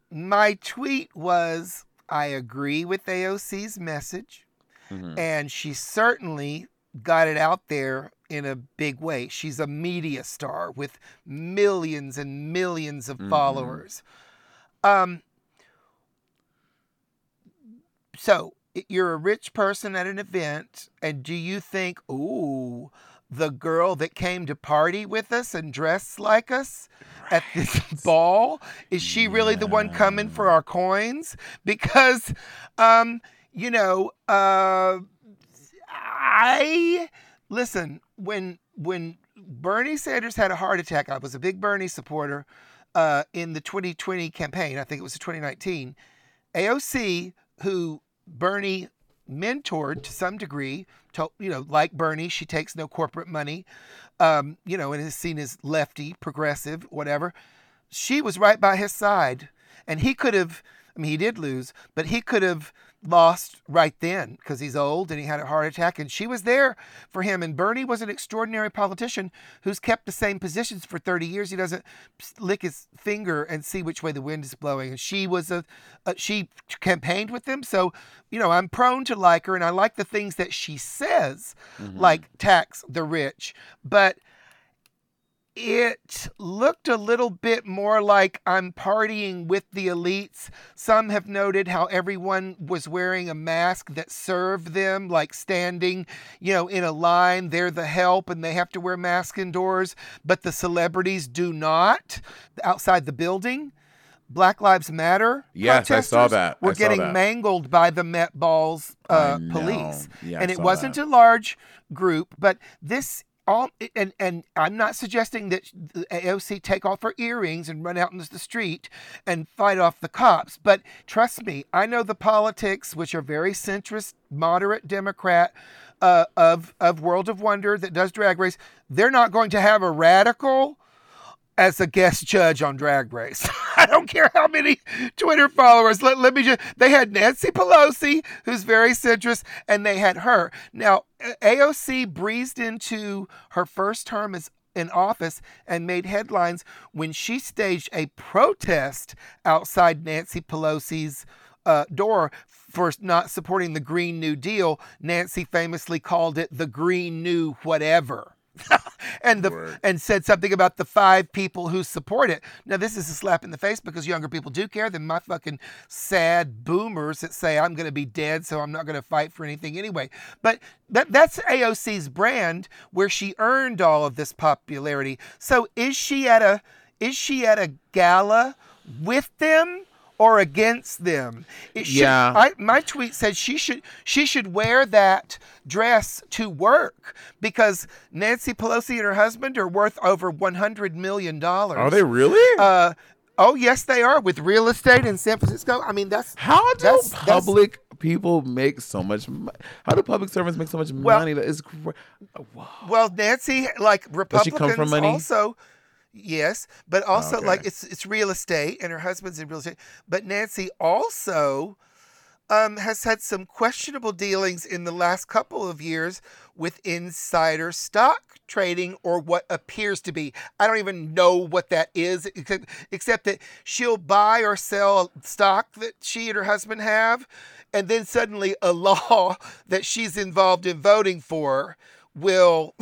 my tweet was, I agree with A O C's message, mm-hmm. and she certainly got it out there in a big way. She's a media star with millions and millions of mm-hmm. followers. Um, so you're a rich person at an event, and do you think, ooh, the girl that came to party with us and dressed like us right. at this ball, is she really yeah. the one coming for our coins? Because, um, you know, uh, I... Listen, when when Bernie Sanders had a heart attack, I was a big Bernie supporter uh, in the twenty twenty campaign. I think it was twenty nineteen A O C, who Bernie mentored to some degree, told, you know, like Bernie, she takes no corporate money, um, you know, and is seen as lefty, progressive, whatever. She was right by his side, and he could have. I mean, he did lose, but he could have lost right then because he's old and he had a heart attack, and she was there for him. And Bernie was an extraordinary politician who's kept the same positions for thirty years He doesn't lick his finger and see which way the wind is blowing. And she was a, a she campaigned with them. So, you know, I'm prone to like her, and I like the things that she says, mm-hmm. like tax the rich. But it looked a little bit more like I'm partying with the elites. Some have noted how everyone was wearing a mask that served them, like standing, you know, in a line. They're the help and they have to wear masks indoors, but the celebrities do not outside the building. Black Lives Matter yes, protesters I saw that. were I getting that. mangled by the Met Ball's uh, police. Yeah, and I it wasn't that. a large group, but this All, and, and I'm not suggesting that the A O C take off her earrings and run out into the street and fight off the cops. But trust me, I know the politics, which are very centrist, moderate Democrat uh, of, of World of Wonder that does Drag Race. They're not going to have a radical as a guest judge on Drag Race. I don't care how many Twitter followers. Let, let me just, they had Nancy Pelosi, who's very centrist, and they had her. Now, A O C breezed into her first term as in office and made headlines when she staged a protest outside Nancy Pelosi's uh, door for not supporting the Green New Deal. Nancy famously called it the Green New whatever. and the Word. and said something about the five people who support it. Now, this is a slap in the face because younger people do care than my fucking sad boomers that say I'm going to be dead, so I'm not going to fight for anything anyway. But that that's A O C's brand, where she earned all of this popularity. So is she at a is she at a gala with them or against them? It should, yeah. I, my tweet said she should she should wear that dress to work because Nancy Pelosi and her husband are worth over one hundred million dollars Are they really? Uh, oh, yes, they are, with real estate in San Francisco. I mean, that's... How do that's, public that's, people make so much money? How do public servants make so much well, money? That is cra- wow. Well, Nancy, like Republicans Does she come from money? also... Yes, but also okay. like it's it's real estate, and her husband's in real estate. But Nancy also um, has had some questionable dealings in the last couple of years with insider stock trading, or what appears to be. I don't even know what that is, except, except that she'll buy or sell stock that she and her husband have, and then suddenly a law that she's involved in voting for will...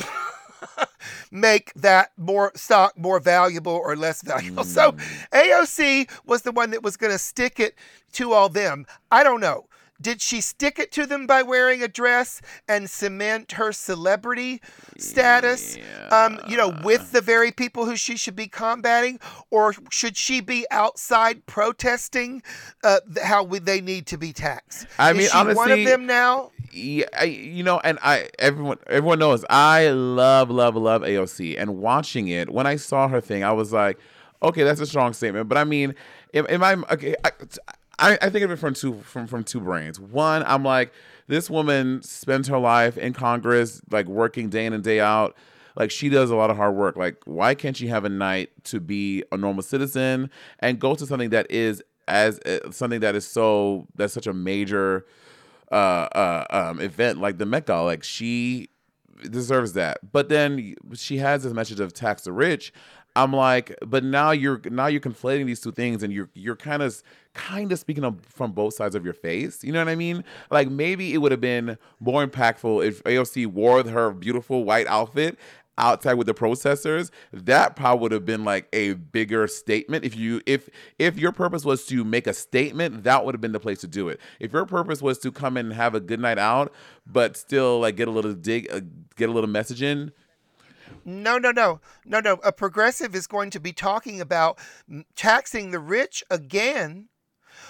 make that more stock more valuable or less valuable. Mm. So A O C was the one that was going to stick it to all them. I don't know. Did she stick it to them by wearing a dress and cement her celebrity status, yeah. um, you know, with the very people who she should be combating? Or should she be outside protesting uh, how we, they need to be taxed? I mean, Is she honestly, one of them now? Yeah, I, you know, and I everyone everyone knows I love, love, love A O C. And watching it, when I saw her thing, I was like, okay, that's a strong statement. But I mean, am, am I – okay, I, I, I think of it from two from, from two brains. One, I'm like, this woman spends her life in Congress, like working day in and day out. Like, she does a lot of hard work. Like, why can't she have a night to be a normal citizen and go to something that is as uh, something that is so that's such a major uh, uh, um, event like the Met Gala? Like, she deserves that. But then she has this message of tax the rich. I'm like, but now you're now you're conflating these two things, and you're you're kind of kind of speaking of, from both sides of your face. You know what I mean? Like, maybe it would have been more impactful if A O C wore her beautiful white outfit outside with the protesters. That probably would have been like a bigger statement. If you if if your purpose was to make a statement, that would have been the place to do it. If your purpose was to come and have a good night out, but still like get a little dig, uh, get a little message in. No, no, no, no, no. A progressive is going to be talking about taxing the rich again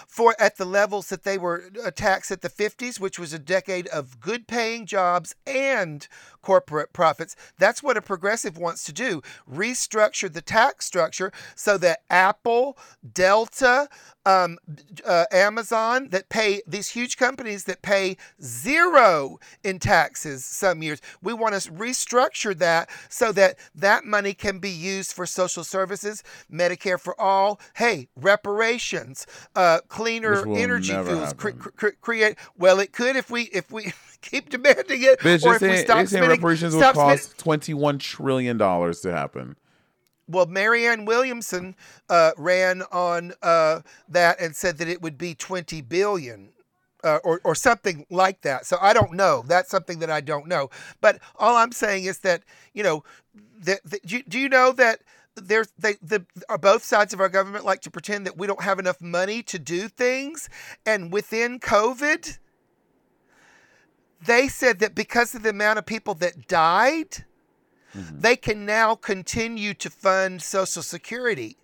for at the levels that they were taxed at the fifties, which was a decade of good paying jobs and corporate profits. That's what a progressive wants to do. Restructure the tax structure so that Apple, Delta, Um, uh, Amazon that pay these huge companies that pay zero in taxes some years. We want to restructure that so that that money can be used for social services, Medicare for all, hey, reparations, uh, cleaner energy fuels. Cre- cre- create well, it could if we if we keep demanding it, Bitch, or if saying, we stop spending. Reparations stop will cost twenty-one trillion dollars to happen. Well, Marianne Williamson uh, ran on uh, that and said that it would be twenty billion dollars uh, or, or something like that. So I don't know. That's something that I don't know. But all I'm saying is that, you know, that, that, do, you, do you know that there's they, the both sides of our government like to pretend that we don't have enough money to do things? And within COVID, they said that because of the amount of people that died, mm-hmm. they can now continue to fund Social Security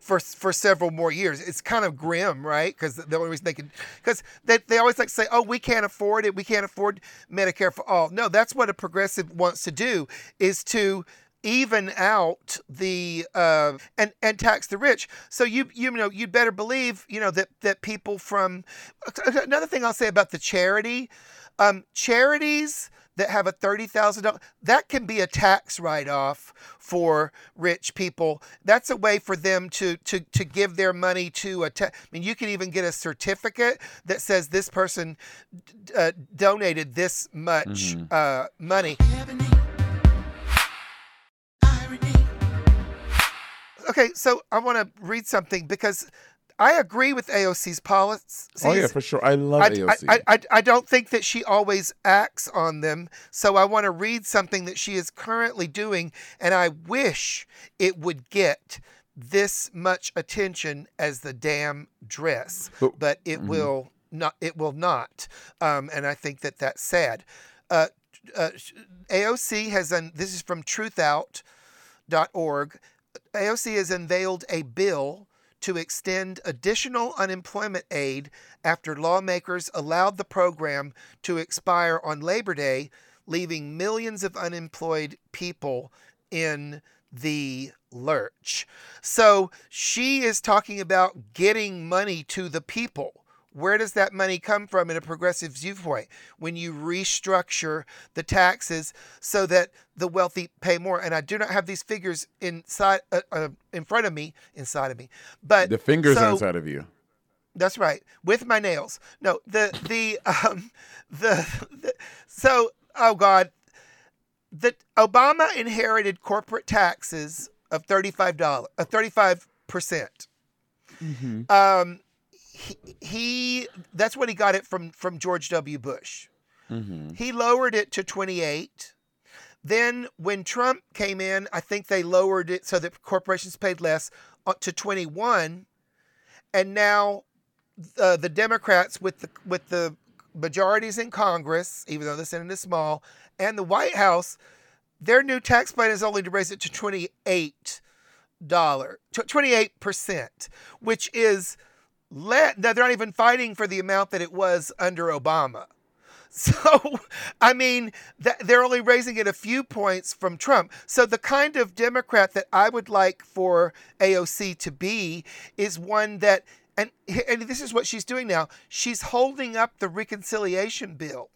for for several more years. It's kind of grim, right? Because the only reason they can, because they, they always like to say, oh, we can't afford it. We can't afford Medicare for all. No, that's what a progressive wants to do, is to even out the uh, and and tax the rich. So you you know you'd better believe you know that that people from another thing I'll say about the charity, um, charities. that have a thirty thousand dollars, that can be a tax write-off for rich people. That's a way for them to to to give their money to a ta- I mean, you can even get a certificate that says this person uh, donated this much mm-hmm. uh, money. Ebony, irony. Okay, so I want to read something because I agree with A O C's policies. Oh, yeah, for sure. I love I, A O C. I, I, I don't think that she always acts on them, so I want to read something that she is currently doing, and I wish it would get this much attention as the damn dress, but, but it mm-hmm. will not. It will not, um, and I think that that's sad. Uh, uh, A O C has, un- this is from truth out dot org, A O C has unveiled a bill to extend additional unemployment aid after lawmakers allowed the program to expire on Labor Day, leaving millions of unemployed people in the lurch. So she is talking about getting money to the people. Where does that money come from in a progressive viewpoint? When you restructure the taxes so that the wealthy pay more. And I do not have these figures inside, uh, uh, in front of me, inside of me. But the fingers so, are inside of you. That's right, with my nails. No, the the um the, the so oh god, the Obama inherited corporate taxes of thirty-five dollars, of thirty-five percent. Mm-hmm. Um. He, he that's what he got it from from George W. Bush. Mm-hmm. He lowered it to twenty-eight. Then when Trump came in, I think they lowered it so that corporations paid less uh, to twenty-one. And now uh, the Democrats with the with the majorities in Congress, even though the Senate is small, and the White House, their new tax plan is only to raise it to twenty-eight dollars, twenty-eight percent, which is let that they're not even fighting for the amount that it was under Obama. So, I mean, they're only raising it a few points from Trump. So the kind of Democrat that I would like for A O C to be is one that, and, and this is what she's doing now, she's holding up the reconciliation bill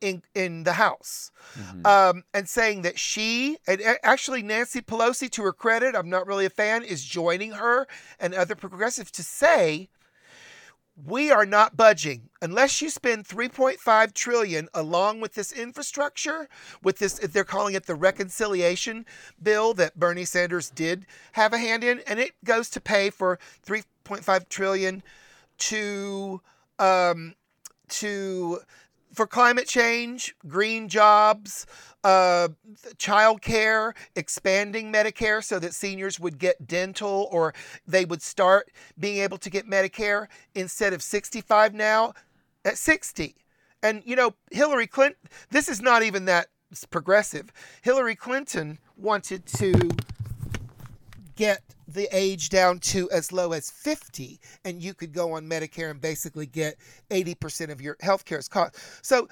in in the House, mm-hmm. um, and saying that she, and actually Nancy Pelosi, to her credit, I'm not really a fan, is joining her and other progressives to say, we are not budging unless you spend three point five trillion dollars along with this infrastructure, with this, they're calling it the reconciliation bill that Bernie Sanders did have a hand in, and it goes to pay for three point five trillion dollars to um, to for climate change, green jobs, uh, child care, expanding Medicare so that seniors would get dental or they would start being able to get Medicare instead of sixty-five now at sixty. And, you know, Hillary Clinton, this is not even that progressive. Hillary Clinton wanted to get the age down to as low as fifty, and you could go on Medicare and basically get eighty percent of your health care's cost. So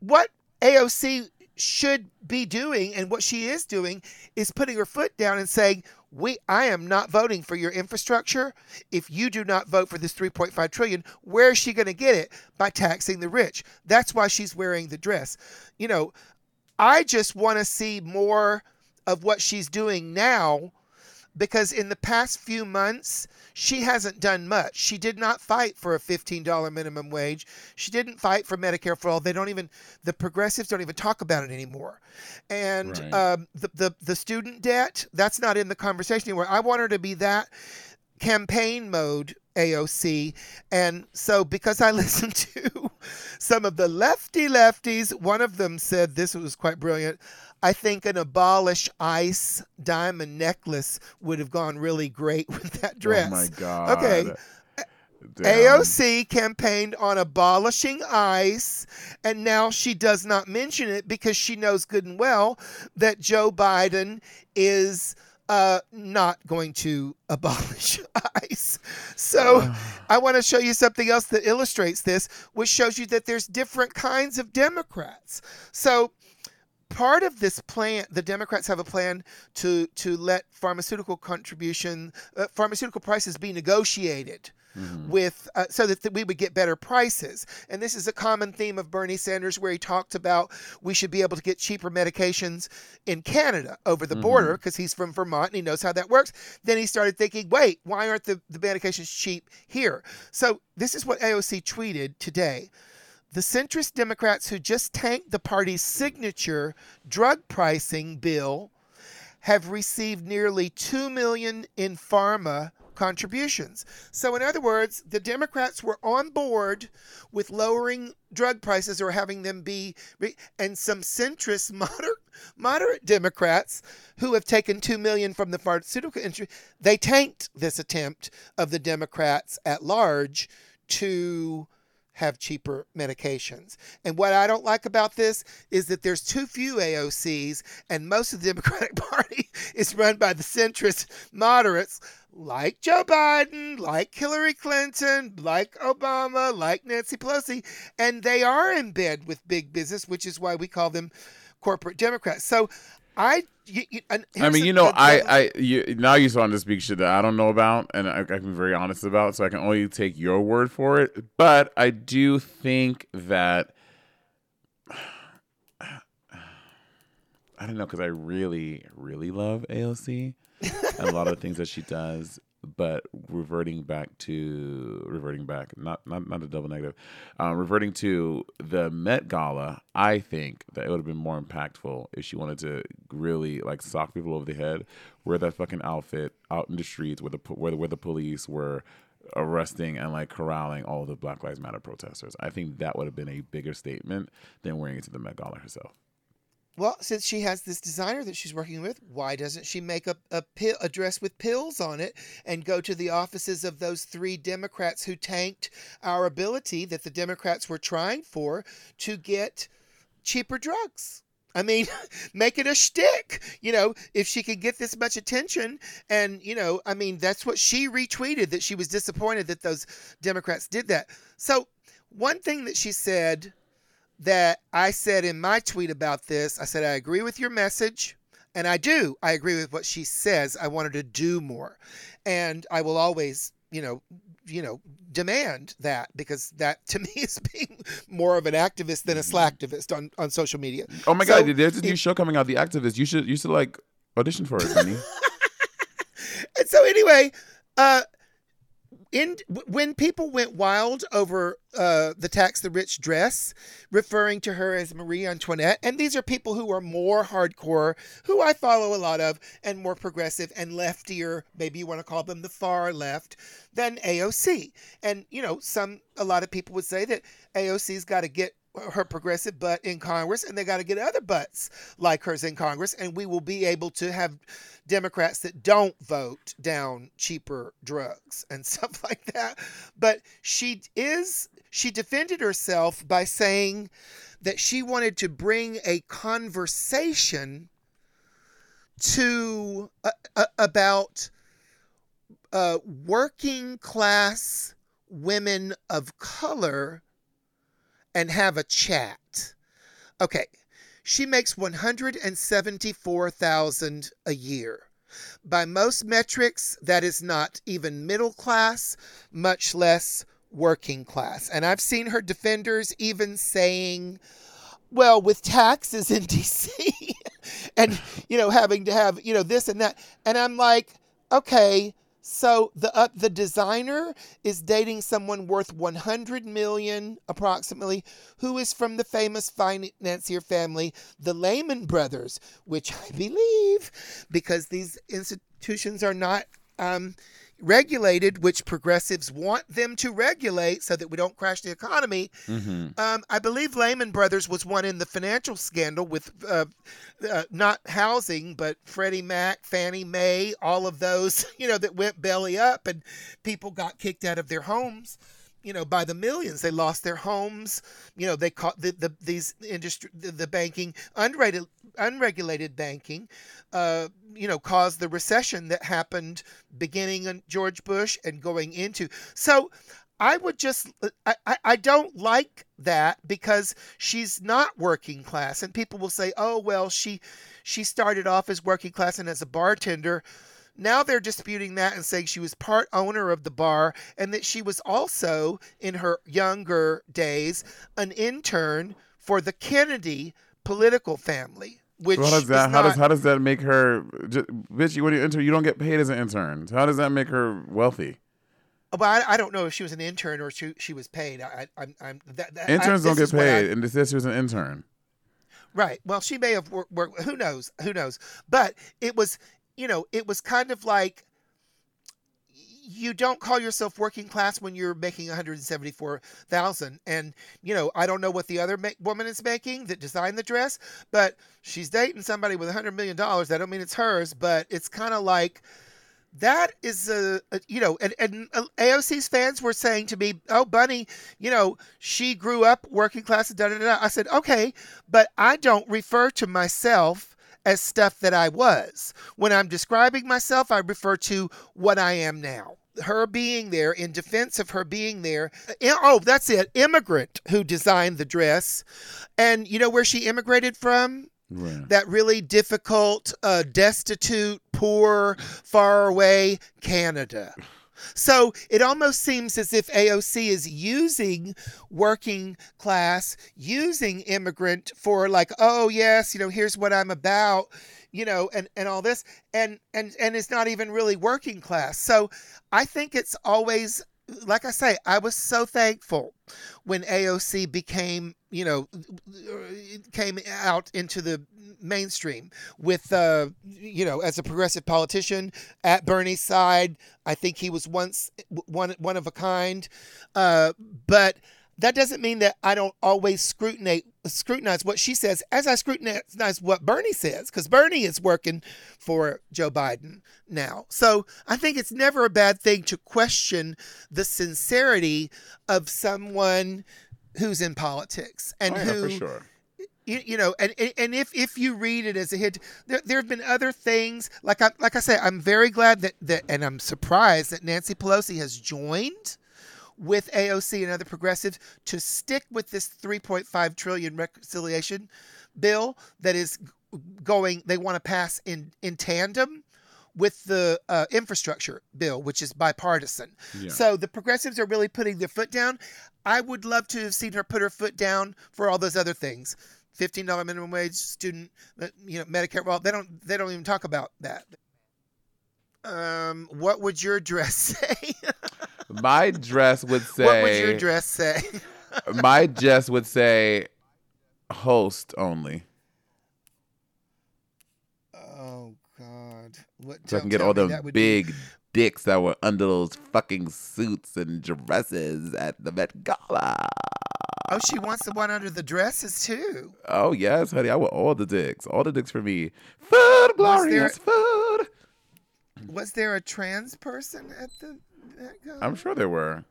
what A O C should be doing, and what she is doing, is putting her foot down and saying, "We, I am not voting for your infrastructure. If you do not vote for this three point five trillion dollars, where is she going to get it? By taxing the rich." That's why she's wearing the dress. You know, I just want to see more of what she's doing now, because in the past few months, she hasn't done much. She did not fight for a fifteen dollars minimum wage. She didn't fight for Medicare for all. They don't even, the progressives don't even talk about it anymore. And right. um, the, the, the student debt, that's not in the conversation anymore. I want her to be that campaign mode A O C. And so because I listened to some of the lefty lefties, one of them said, this was quite brilliant, "I think an abolish ICE diamond necklace would have gone really great with that dress." Oh my God. Okay. Damn. A O C campaigned on abolishing ICE, and now she does not mention it because she knows good and well that Joe Biden is uh, not going to abolish ICE. So I want to show you something else that illustrates this, which shows you that there's different kinds of Democrats. So part of this plan, the Democrats have a plan to to let pharmaceutical contribution, uh, pharmaceutical prices be negotiated mm-hmm. with, uh, so that th- we would get better prices. And this is a common theme of Bernie Sanders, where he talked about we should be able to get cheaper medications in Canada over the mm-hmm. border, because he's from Vermont and he knows how that works. Then he started thinking, wait, why aren't the, the medications cheap here? So this is what A O C tweeted today. "The centrist Democrats who just tanked the party's signature drug pricing bill have received nearly two million dollars in pharma contributions." So in other words, the Democrats were on board with lowering drug prices or having them be, and some centrist moderate, moderate Democrats who have taken two million dollars from the pharmaceutical industry, they tanked this attempt of the Democrats at large to have cheaper medications. And what I don't like about this is that there's too few A O Cs, and most of the Democratic Party is run by the centrist moderates like Joe Biden, like Hillary Clinton, like Obama, like Nancy Pelosi, and they are in bed with big business, which is why we call them corporate Democrats. So I, you, you, I mean, you know, I, I, you, now you starting to speak shit that I don't know about, and I, I can be very honest about, so I can only take your word for it. But I do think that, I don't know, because I really, really love A O C and a lot of the things that she does. But reverting back to reverting back, not not, not a double negative, uh, reverting to the Met Gala, I think that it would have been more impactful if she wanted to really like sock people over the head, wear that fucking outfit out in the streets where the where the, where the police were arresting and like corralling all the Black Lives Matter protesters. I think that would have been a bigger statement than wearing it to the Met Gala herself. Well, since she has this designer that she's working with, why doesn't she make a, a, pill, a dress with pills on it and go to the offices of those three Democrats who tanked our ability that the Democrats were trying for to get cheaper drugs? I mean, make it a shtick. You know, if she could get this much attention and, you know, I mean, that's what she retweeted, that she was disappointed that those Democrats did that. So one thing that she said that I said in my tweet about this, I said, I agree with your message, and I do. I agree with what she says. I want her to do more. And I will always, you know, you know, demand that, because that to me is being more of an activist than a slacktivist on, on social media. Oh my so, God, there's a new it, show coming out, The Activist. You should, you should like audition for it, honey. And so anyway, uh, In, when people went wild over uh, the Tax the Rich dress, referring to her as Marie Antoinette, and these are people who are more hardcore, who I follow a lot of, and more progressive and leftier, maybe you want to call them the far left, than A O C. And, you know, some a lot of people would say that A O C's got to get her progressive butt in Congress, and they got to get other butts like hers in Congress, and we will be able to have Democrats that don't vote down cheaper drugs and stuff like that. But she is, she defended herself by saying that she wanted to bring a conversation to uh, uh, about uh, working class women of color and have a chat. Okay, she makes one hundred seventy-four thousand dollars a year. By most metrics, that is not even middle class, much less working class. And I've seen her defenders even saying, well, with taxes in D C and, you know, having to have, you know, this and that. And I'm like, okay, so the uh, the designer is dating someone worth one hundred million dollars approximately, who is from the famous financier family, the Lehman Brothers, which I believe, because these institutions are not um, regulated, which progressives want them to regulate so that we don't crash the economy. Mm-hmm. Um, I believe Lehman Brothers was one in the financial scandal with uh, uh, not housing, but Freddie Mac, Fannie Mae, all of those, you know, that went belly up and people got kicked out of their homes, you know, by the millions. They lost their homes. You know, they caught the, the these industry, the, the banking, unrated, unregulated banking, uh, you know, caused the recession that happened beginning in George Bush and going into. So I would just, I, I, I don't like that, because she's not working class. And people will say, oh, well, she, she started off as working class and as a bartender. Now they're disputing that and saying she was part owner of the bar, and that she was also, in her younger days, an intern for the Kennedy political family. Which well, how, does that, how, not, does, how does that make her, just, bitch, you, what do you, intern? You don't get paid as an intern. How does that make her wealthy? Well, I, I don't know if she was an intern or she, she was paid. I, I, I'm, that, that, Interns I, don't get paid, I, and they said she was an intern. Right. Well, she may have worked, worked, who knows, who knows. But it was... You know, it was kind of like, you don't call yourself working class when you're making one hundred seventy-four thousand dollars. And, you know, I don't know what the other ma- woman is making that designed the dress, but she's dating somebody with one hundred million dollars. That don't mean it's hers, but it's kind of like, that is a, a you know, and, and A O C's fans were saying to me, oh, Bunny, you know, she grew up working class and da da da. I said, okay, but I don't refer to myself as stuff that I was. When I'm describing myself, I refer to what I am now. Her being there, in defense of her being there. Oh, that's it. Immigrant who designed the dress. And you know where she immigrated from? Right. That really difficult, uh, destitute, poor, far away Canada. So it almost seems as if A O C is using working class, using immigrant for like, oh, yes, you know, here's what I'm about, you know, and, and all this. And, and, and it's not even really working class. So I think it's always, like I say, I was so thankful when A O C became, you know, came out into the mainstream with, uh, you know, as a progressive politician at Bernie's side. I think he was once one, one of a kind. Uh, but that doesn't mean that I don't always scrutinize, scrutinize what she says as I scrutinize what Bernie says, because Bernie is working for Joe Biden now. So I think it's never a bad thing to question the sincerity of someone who's in politics and oh, yeah, who, for sure. you, you know, and, and if, if you read it as a hit, there, there have been other things. Like I, like I say, I'm very glad that, that, and I'm surprised that Nancy Pelosi has joined with A O C and other progressives to stick with this three point five trillion dollars reconciliation bill that is going, they want to pass in, in tandem with the uh, infrastructure bill, which is bipartisan. Yeah. So the progressives are really putting their foot down. I would love to have seen her put her foot down for all those other things. fifteen dollars minimum wage, student, you know, Medicare. Well, they don't, they don't even talk about that. Um, what would your dress say? My dress would say... What would your dress say? My dress would say, host only. Oh, God. What, so I can get all the big be... dicks that were under those fucking suits and dresses at the Met Gala. Oh, she wants the one under the dresses, too. Oh, yes, honey. I want all the dicks. All the dicks for me. Food, glorious there... food. Was there a trans person at the... I'm sure there were.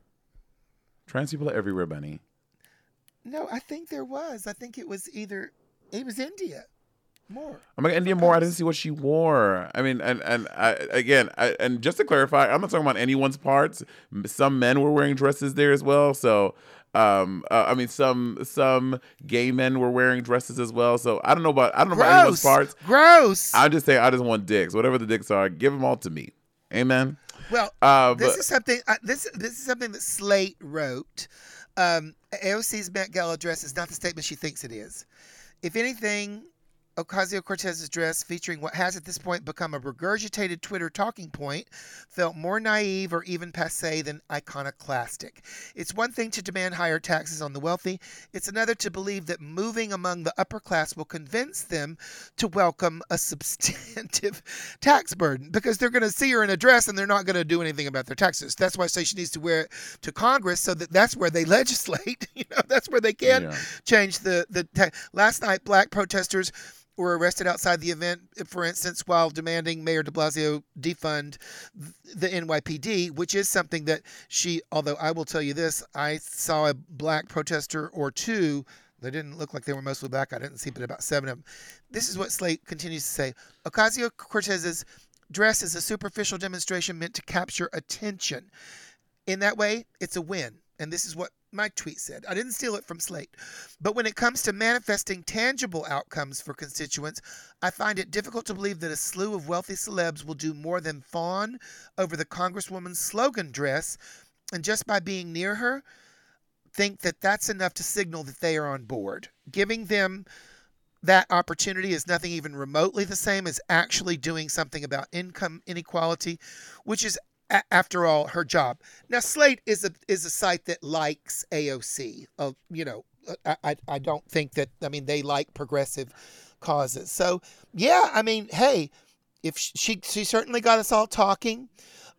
Trans people are everywhere, Bunny. No, I think there was. I think it was either it was India Moore. Oh my God, India Moore. I didn't see what she wore. I mean, and and I, again, I, and just to clarify, I'm not talking about anyone's parts. Some men were wearing dresses there as well. So, um, uh, I mean, some some gay men were wearing dresses as well. So I don't know about I don't know Gross. about anyone's parts. Gross. I'm just saying I just want dicks. Whatever the dicks are, give them all to me. Amen. Well, uh, but, this is something. Uh, this this is something that Slate wrote. Um, A O C's Met Gala dress is not the statement she thinks it is. If anything, Ocasio-Cortez's dress, featuring what has at this point become a regurgitated Twitter talking point, felt more naive or even passé than iconoclastic. It's one thing to demand higher taxes on the wealthy. It's another to believe that moving among the upper class will convince them to welcome a substantive tax burden, because they're going to see her in a dress and they're not going to do anything about their taxes. That's why I say she needs to wear it to Congress, so that that's where they legislate. You know, that's where they can yeah. change the, the tax. Last night, black protesters were arrested outside the event, for instance, while demanding Mayor de Blasio defund the N Y P D, which is something that she, although I will tell you this, I saw a black protester or two. They didn't look like they were mostly black. I didn't see, but about seven of them. This is what Slate continues to say. Ocasio-Cortez's dress is a superficial demonstration meant to capture attention. In that way, it's a win. And this is what my tweet said. I didn't steal it from Slate. But when it comes to manifesting tangible outcomes for constituents, I find it difficult to believe that a slew of wealthy celebs will do more than fawn over the Congresswoman's slogan dress, and just by being near her, think that that's enough to signal that they are on board. Giving them that opportunity is nothing even remotely the same as actually doing something about income inequality, which is after all her job. Now, Slate is a is a site that likes A O C. Uh, you know, I, I I don't think that, I mean, they like progressive causes. So yeah, I mean, hey, if she she certainly got us all talking.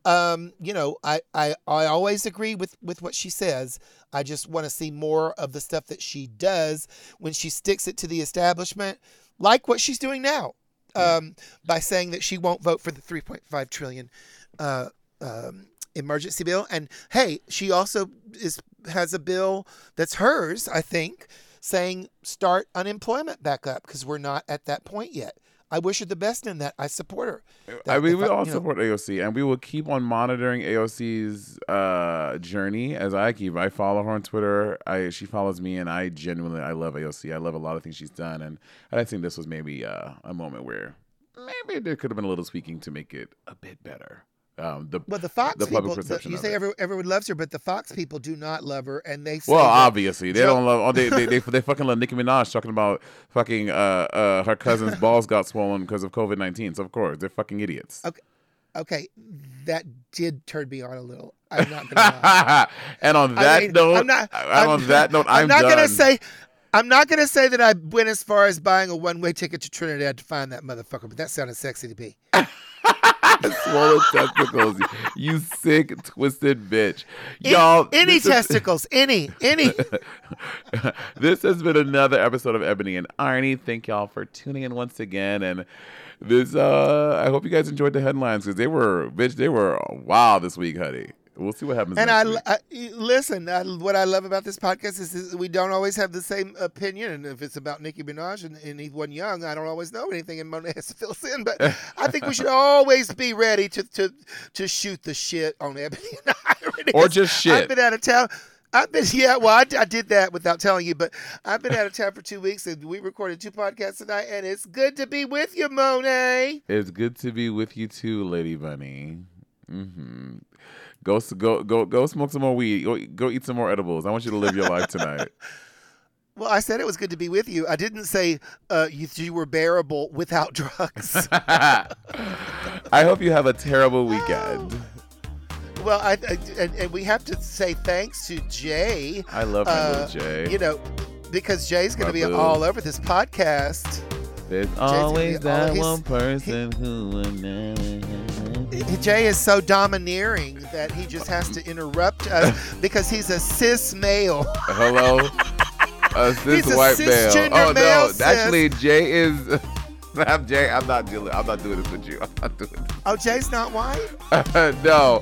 Um, you know, I, I, I always agree with, with what she says. I just want to see more of the stuff that she does when she sticks it to the establishment, like what she's doing now, um, by saying that she won't vote for the three point five trillion dollars uh, Um, emergency bill. And hey, she also is has a bill that's hers, I think, saying start unemployment back up, because we're not at that point yet. I wish her the best in that. I support her. That, I mean, we I, all you know, support A O C, and we will keep on monitoring A O C's uh, journey as I keep. I follow her on Twitter. I she follows me, and I genuinely I love A O C. I love a lot of things she's done, and I think this was maybe uh, a moment where maybe there could have been a little tweaking to make it a bit better. Um, the, well, the Fox the people, the, you say everyone, everyone loves her, but the Fox people do not love her, and they say well, obviously they Joe- don't love. Oh, they they, they they fucking love Nicki Minaj talking about fucking uh, uh, her cousin's balls got swollen because of COVID nineteen. So of course they're fucking idiots. Okay, okay, that did turn me on a little. I'm not gonna lie. And on that I mean, note, I'm not, I'm, on that note, I'm, I'm not done. gonna say. I'm not gonna say that I went as far as buying a one way ticket to Trinidad to find that motherfucker, but that sounded sexy to me. swollen testicles. You sick, twisted bitch. Y'all. It, any testicles. Is, any. Any. This has been another episode of Ebony and Irony. Thank y'all for tuning in once again. And this, uh, I hope you guys enjoyed the headlines because they were, bitch, they were wild this week, honey. We'll see what happens. And I, I listen, I, what I love about this podcast is, is we don't always have the same opinion. And if it's about Nicki Minaj and, and anyone young, I don't always know anything. And Mona has to fill us in. But I think we should always be ready to to, to shoot the shit on Ebony and Irony. Or just shit. I've been out of town. I've been, yeah, well, I, I did that without telling you, but I've been out of town for two weeks and we recorded two podcasts tonight. And it's good to be with you, Monet. It's good to be with you too, Lady Bunny. Mm-hmm. Go go go go smoke some more weed. Go go eat some more edibles. I want you to live your life tonight. Well, I said it was good to be with you. I didn't say uh, you, you were bearable without drugs. I hope you have a terrible weekend. Oh. Well, I, I and, and we have to say thanks to Jay. I love him, uh, Jay. You know, because Jay's going to be boo. all over this podcast. There's Jay's always that all, one person he, who will never. Jay is so domineering that he just has to interrupt us because he's a cis male. Hello? A cis he's white a cis male. Oh, male, no. Cis. Actually, Jay is... I'm Jay. I'm not dealing. I'm not doing this with you. I'm not doing this. Oh, Jay's not white? No.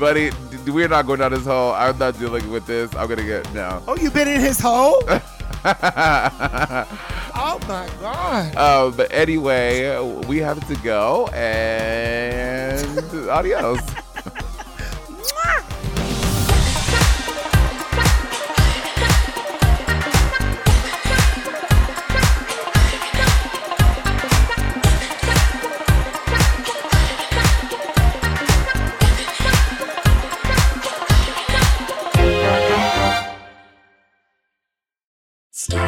Buddy, we're not going down this hole. I'm not dealing with this. I'm going to get... No. Oh, you've been in his hole? Oh, my God. Um, but anyway, we have to go, and adios.